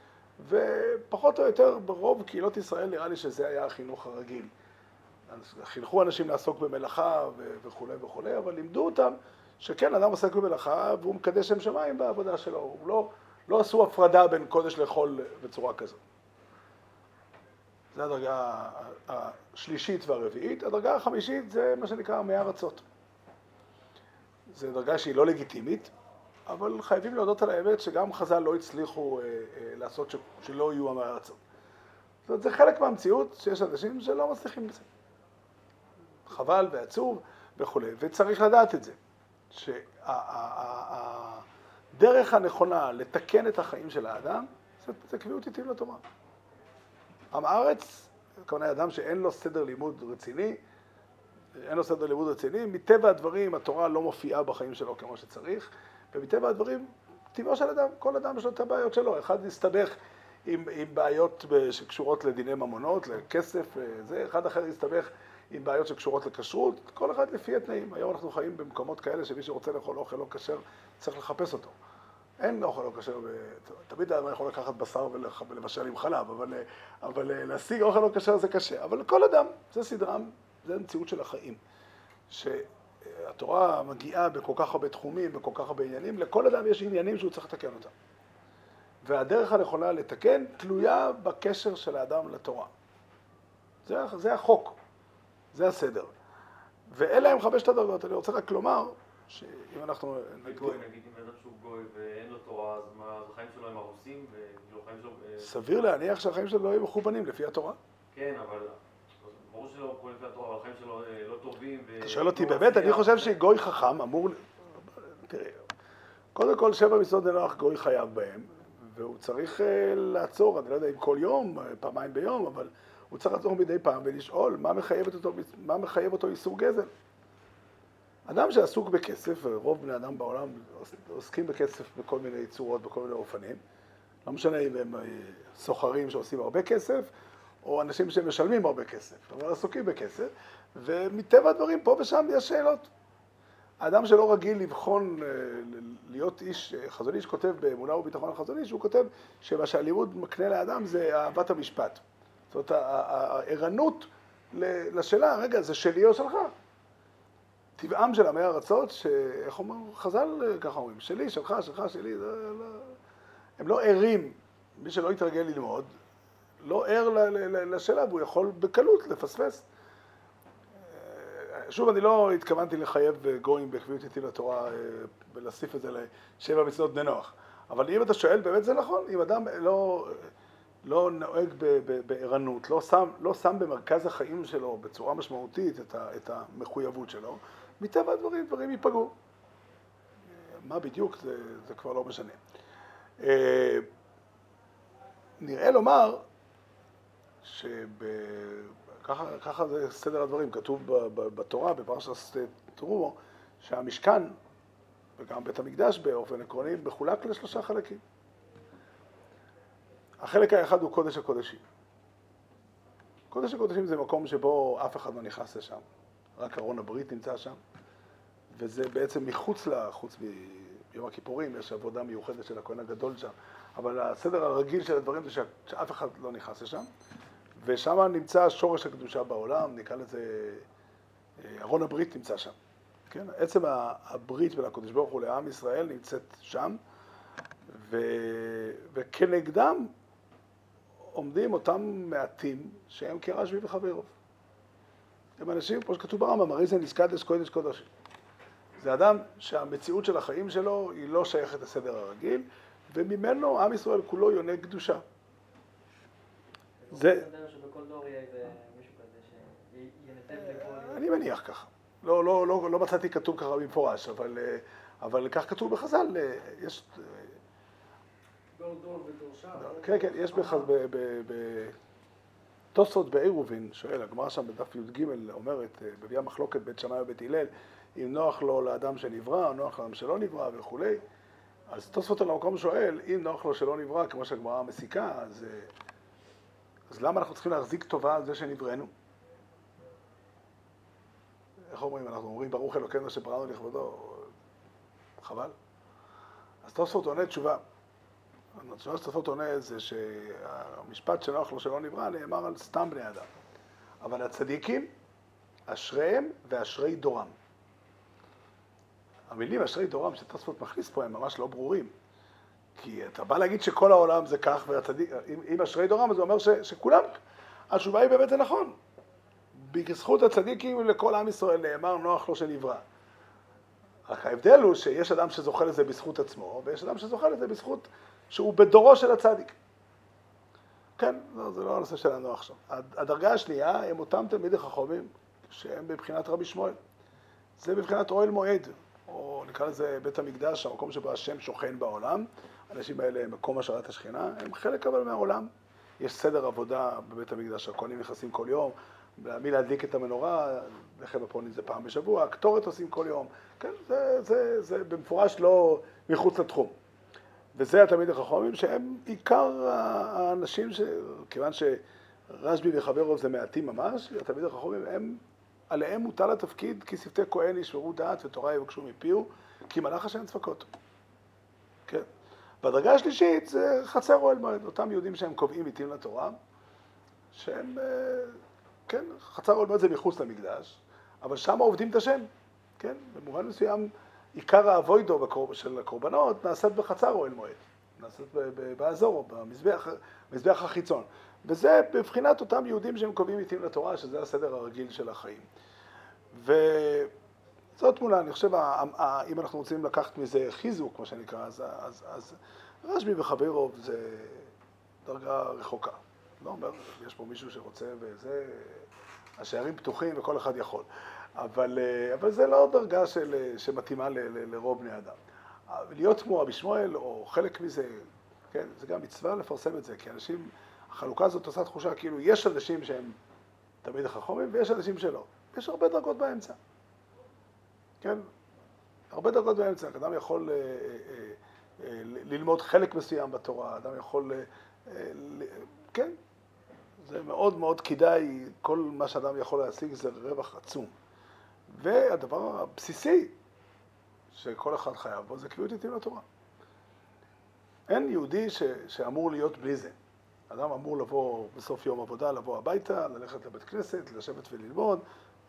ופחות או יותר ברוב קהילות ישראל נראה לי שזה היה החינוך הרגיל. חינכו אנשים לעסוק במלאכה וכו' וכו', אבל לימדו אותם שכן, אדם עוסק במלאכה והוא מקדש שם שמיים בעבודה שלו. הוא לא, לא עשו הפרדה בין קודש לחול בצורה כזו. זו הדרגה השלישית והרביעית. הדרגה החמישית זה מה שנקרא מאה ארצות. זו דרגה שהיא לא לגיטימית, אבל חייבים להודות על האמת שגם חז"ל לא הצליחו אה, אה, לעשות ש... שלא יהיו המאה ארצות. זאת אומרת, זה חלק מהמציאות שיש אנשים שלא מצליחים בזה. חבל ועצוב וכו'. וצריך לדעת את זה, שהדרך הנכונה לתקן את החיים של האדם, זה, זה קביעות עתים לתורה. עם הארץ, כמובן אדם שאין לו סדר לימוד רציני, אין לו סדר לימוד רציני, מטבע הדברים התורה לא מופיעה בחיים שלו כמו שצריך, ומטבע הדברים, טבעו של אדם, כל אדם יש לו את הבעיות שלו. אחד יסתבך עם, עם בעיות שקשורות לדיני ממונות, לכסף, זה. אחד אחר יסתבך עם בעיות שקשורות לכשרות. כל אחד לפי התנאים. היום אנחנו חיים במקומות כאלה שמי שרוצה לאכול אוכל לא כשר, צריך לחפש אותו. אין אוכל לא כשר, תמיד אדם יכול לקחת בשר ולבשל עם חלב, אבל, אבל להשיג אוכל לא כשר זה קשה. אבל לכל אדם, זה סדרם, זה המציאות של החיים. ש... התורה מגיעה בכל כך הרבה תחומים, בכל כך הרבה עניינים, לכל אדם יש עניינים שהוא צריך לתקן אותם. והדרך הנכונה לתקן תלויה בקשר של האדם לתורה. זה, זה החוק, זה הסדר. ואלה הם חמשת הדרגות. אני רוצה רק לומר, שאם אנחנו... וגוי, נגיד, אם נדע שהוא גוי ואין לו תורה, אז החיים שלו הם הרוסים, וחיים שלו... סביר להניח שהחיים שלו לא יהיו מכוונים לפי התורה. כן, אבל... ברור שלא כל לפי התורה, החיים שלו לא טובים. אתה שואל אותי, באמת, אני חושב שגוי חכם אמור... תראה, קודם כל שבע מצוות נח גוי חייב בהם, והוא צריך לעצור, אני לא יודע אם כל יום, פעמיים ביום, אבל הוא צריך לעצור מדי פעם ולשאול מה מחייב אותו, מה מחייב אותו איסור גזל. אדם שעסוק בכסף, רוב בני אדם בעולם עוסקים בכסף בכל מיני צורות, בכל מיני אופנים, לא משנה אם הם סוחרים שעושים הרבה כסף, או אנשים שמשלמים הרבה כסף, אבל עסוקים בכסף, ומטבע הדברים פה ושם יש שאלות. האדם שלא רגיל לבחון, להיות איש, חזון איש כותב באמונה וביטחון החזון איש, הוא כותב שמה שהלימוד מקנה לאדם זה אהבת המשפט. זאת אומרת, הערנות לשאלה, רגע, זה שלי או שלך? טבעם של המאה ארצות, שאיך אומר, חז"ל ככה אומרים, שלי, שלך, שלך, שלי, זה לא... הם לא ערים, מי שלא יתרגל ללמוד, לא ער לשאלה, והוא יכול בקלות לפספס. שוב, אני לא התכוונתי לחייב גויים בקביעות איתי לתורה, ולהסיף את זה לשבע מצוות בני נוח. אבל אם אתה שואל, באמת זה נכון, אם אדם לא, לא נוהג בערנות, לא שם, לא שם במרכז החיים שלו בצורה משמעותית את, ה, את המחויבות שלו, מטבע הדברים, דברים ייפגעו. מה בדיוק, זה, זה כבר לא משנה. נראה לומר, שככה ככה זה סדר הדברים, כתוב בתורה, בפרשת תרומו, שהמשכן וגם בית המקדש באופן עקרוני מחולק לשלושה חלקים. החלק האחד הוא קודש הקודשים. קודש הקודשים זה מקום שבו אף אחד לא נכנס לשם, רק ארון הברית נמצא שם, וזה בעצם מחוץ לחוץ ביום הכיפורים, יש עבודה מיוחדת של הכהן הגדול שם, אבל הסדר הרגיל של הדברים זה שאף אחד לא נכנס לשם, ושם נמצא שורש הקדושה בעולם, נקרא לזה, ארון הברית נמצא שם. כן? עצם הברית בין הקודש ברוך הוא לעם ישראל נמצאת שם, ו... וכנגדם עומדים אותם מעטים שהם כרש"י וחברו. הם אנשים, כמו שכתוב ברמב"ם, הרי זה נזקדש קודש קודשים. זה אדם שהמציאות של החיים שלו היא לא שייכת לסדר הרגיל, וממנו עם ישראל כולו יונה קדושה. זה... אני מניח ככה. לא, לא, לא, לא מצאתי כתוב ככה במפורש, אבל, אבל כך כתוב בחז"ל. יש... דור דור ודור שם. כן, כן, יש בתוספות בעירובין, שואל, הגמרא שם בדף י"ג אומרת, בביאה מחלוקת בית שמאי ובית הלל, אם נוח לו לאדם שנברא, או נוח לאדם שלא נברא וכולי. אז תוספות על המקום שואל, אם נוח לו שלא נברא, כמו שהגמרא מסיקה, אז, אז למה אנחנו צריכים להחזיק טובה על זה שנבראנו? איך אומרים? אנחנו אומרים, ברוך אלוקינו שבראנו לכבודו, חבל. אז תוספות עונה תשובה. התשובה שתוספות עונה זה שהמשפט שנוח לו שלא נברא נאמר על סתם בני אדם. אבל הצדיקים, אשריהם ואשרי דורם. המילים אשרי דורם שתוספות מכניס פה הם ממש לא ברורים, כי אתה בא להגיד שכל העולם זה כך, והצדיק, אם, אם אשרי דורם, אז הוא אומר ש, שכולם, התשובה היא באמת הנכון. בזכות הצדיקים לכל עם ישראל נאמר נוח לו שנברא. רק ההבדל הוא שיש אדם שזוכה לזה בזכות עצמו, ויש אדם שזוכה לזה בזכות שהוא בדורו של הצדיק. כן, לא, זה לא הנושא של הנוח שם. הדרגה השנייה הם אותם תלמידי חכמים שהם בבחינת רבי שמואל. זה בבחינת אוהל מועד. או נקרא לזה בית המקדש, המקום שבו השם שוכן בעולם. האנשים האלה הם מקום השרת השכינה, הם חלק אבל מהעולם. יש סדר עבודה בבית המקדש, הכהנים נכנסים כל יום, מי להדליק את המנורה, לחם הפונים זה פעם בשבוע, הקטורת עושים כל יום. כן, זה, זה, זה במפורש לא מחוץ לתחום. וזה התלמידי חכמים שהם עיקר האנשים, ש... כיוון שרשב"י וחברו זה מעטים ממש, התלמידי חכמים הם... עליהם מוטל התפקיד, כי שפתי כהן ישמרו דעת ותורה יבקשו מפיהו, כי מלאך השם צפקות. כן. והדרגה השלישית זה חצר אוהל מועד, אותם יהודים שהם קובעים עיתים לתורה, שהם, כן, חצר אוהל מועד זה מחוץ למקדש, אבל שם עובדים את השם. כן, במובן מסוים, עיקר האבוידו של הקורבנות נעשית בחצר אוהל מועד, נעשית באזור, במזבח, במזבח החיצון. וזה בבחינת אותם יהודים שהם קובעים עיתים לתורה, שזה הסדר הרגיל של החיים. וזאת תמונה, אני חושב, אם אנחנו רוצים לקחת מזה חיזוק, מה שנקרא, אז, אז, אז רשב"י וחברו זה דרגה רחוקה. לא אומר, יש פה מישהו שרוצה וזה, השערים פתוחים וכל אחד יכול. אבל, אבל זה לא דרגה של, שמתאימה ל, ל, לרוב בני אדם. ולהיות כמו רבי שמואל או חלק מזה, כן, זה גם מצווה לפרסם את זה, כי אנשים, החלוקה הזאת עושה תחושה כאילו יש אנשים שהם תמיד חכמים ויש אנשים שלא. יש הרבה דרגות באמצע. כן? הרבה דרגות באמצע. אדם יכול אה, אה, אה, ללמוד חלק מסוים בתורה, אדם יכול... אה, אה, כן? זה מאוד מאוד כדאי, כל מה שאדם יכול להשיג זה רווח עצום. והדבר הבסיסי שכל אחד חייב בו זה קביעות עתים לתורה. אין יהודי ש, שאמור להיות בלי זה. אדם אמור לבוא בסוף יום עבודה, לבוא הביתה, ללכת לבית כנסת, לשבת וללמוד,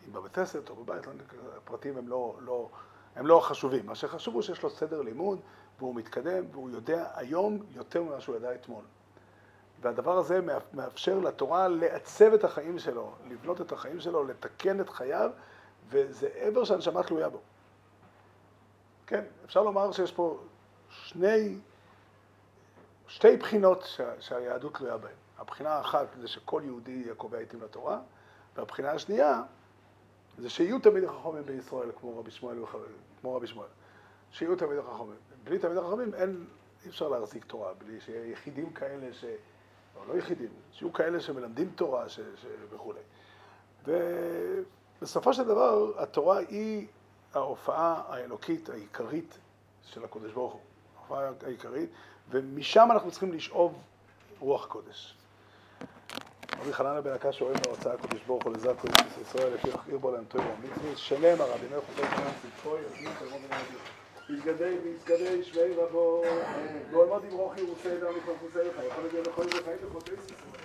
אם בבית כנסת או בבית, הפרטים הם לא, לא, הם לא חשובים. מה שחשוב הוא שיש לו סדר לימוד, והוא מתקדם, והוא יודע היום יותר ממה שהוא ידע אתמול. והדבר הזה מאפשר לתורה לעצב את החיים שלו, לבנות את החיים שלו, לתקן את חייו, וזה עבר שהנשמה תלויה בו. כן, אפשר לומר שיש פה שני... שתי בחינות שהיהדות תלויה בהן. הבחינה האחת זה שכל יהודי יהיה קובע עתים לתורה, והבחינה השנייה זה שיהיו תמיד חכמים בישראל כמו רבי שמואל, כמו רבי שמואל. שיהיו תמיד חכמים. בלי תמיד חכמים אין, אי אפשר להחזיק תורה, בלי שיהיו יחידים כאלה ש... או לא יחידים, שיהיו כאלה שמלמדים תורה ש... ש... וכו'. ובסופו של דבר התורה היא ההופעה האלוקית העיקרית של הקדוש ברוך הוא. ההופעה העיקרית. ומשם אנחנו צריכים לשאוב רוח קודש. רבי חננה בן עקש אוהב להוצאה הקודש ברוך הוא לזד קודש ישראל, לפי הכיר בו להם טוי והמצוות, שלם הרבי מלך חופש חנן צדקוי, יזמין חלמון ונעדיר. יתגדי ויתגדי שווי רבו, גולמות עם רוח ירושי דרמי חלפוסי לך, יכול לגלל לכל ירושי לחופש ישראל.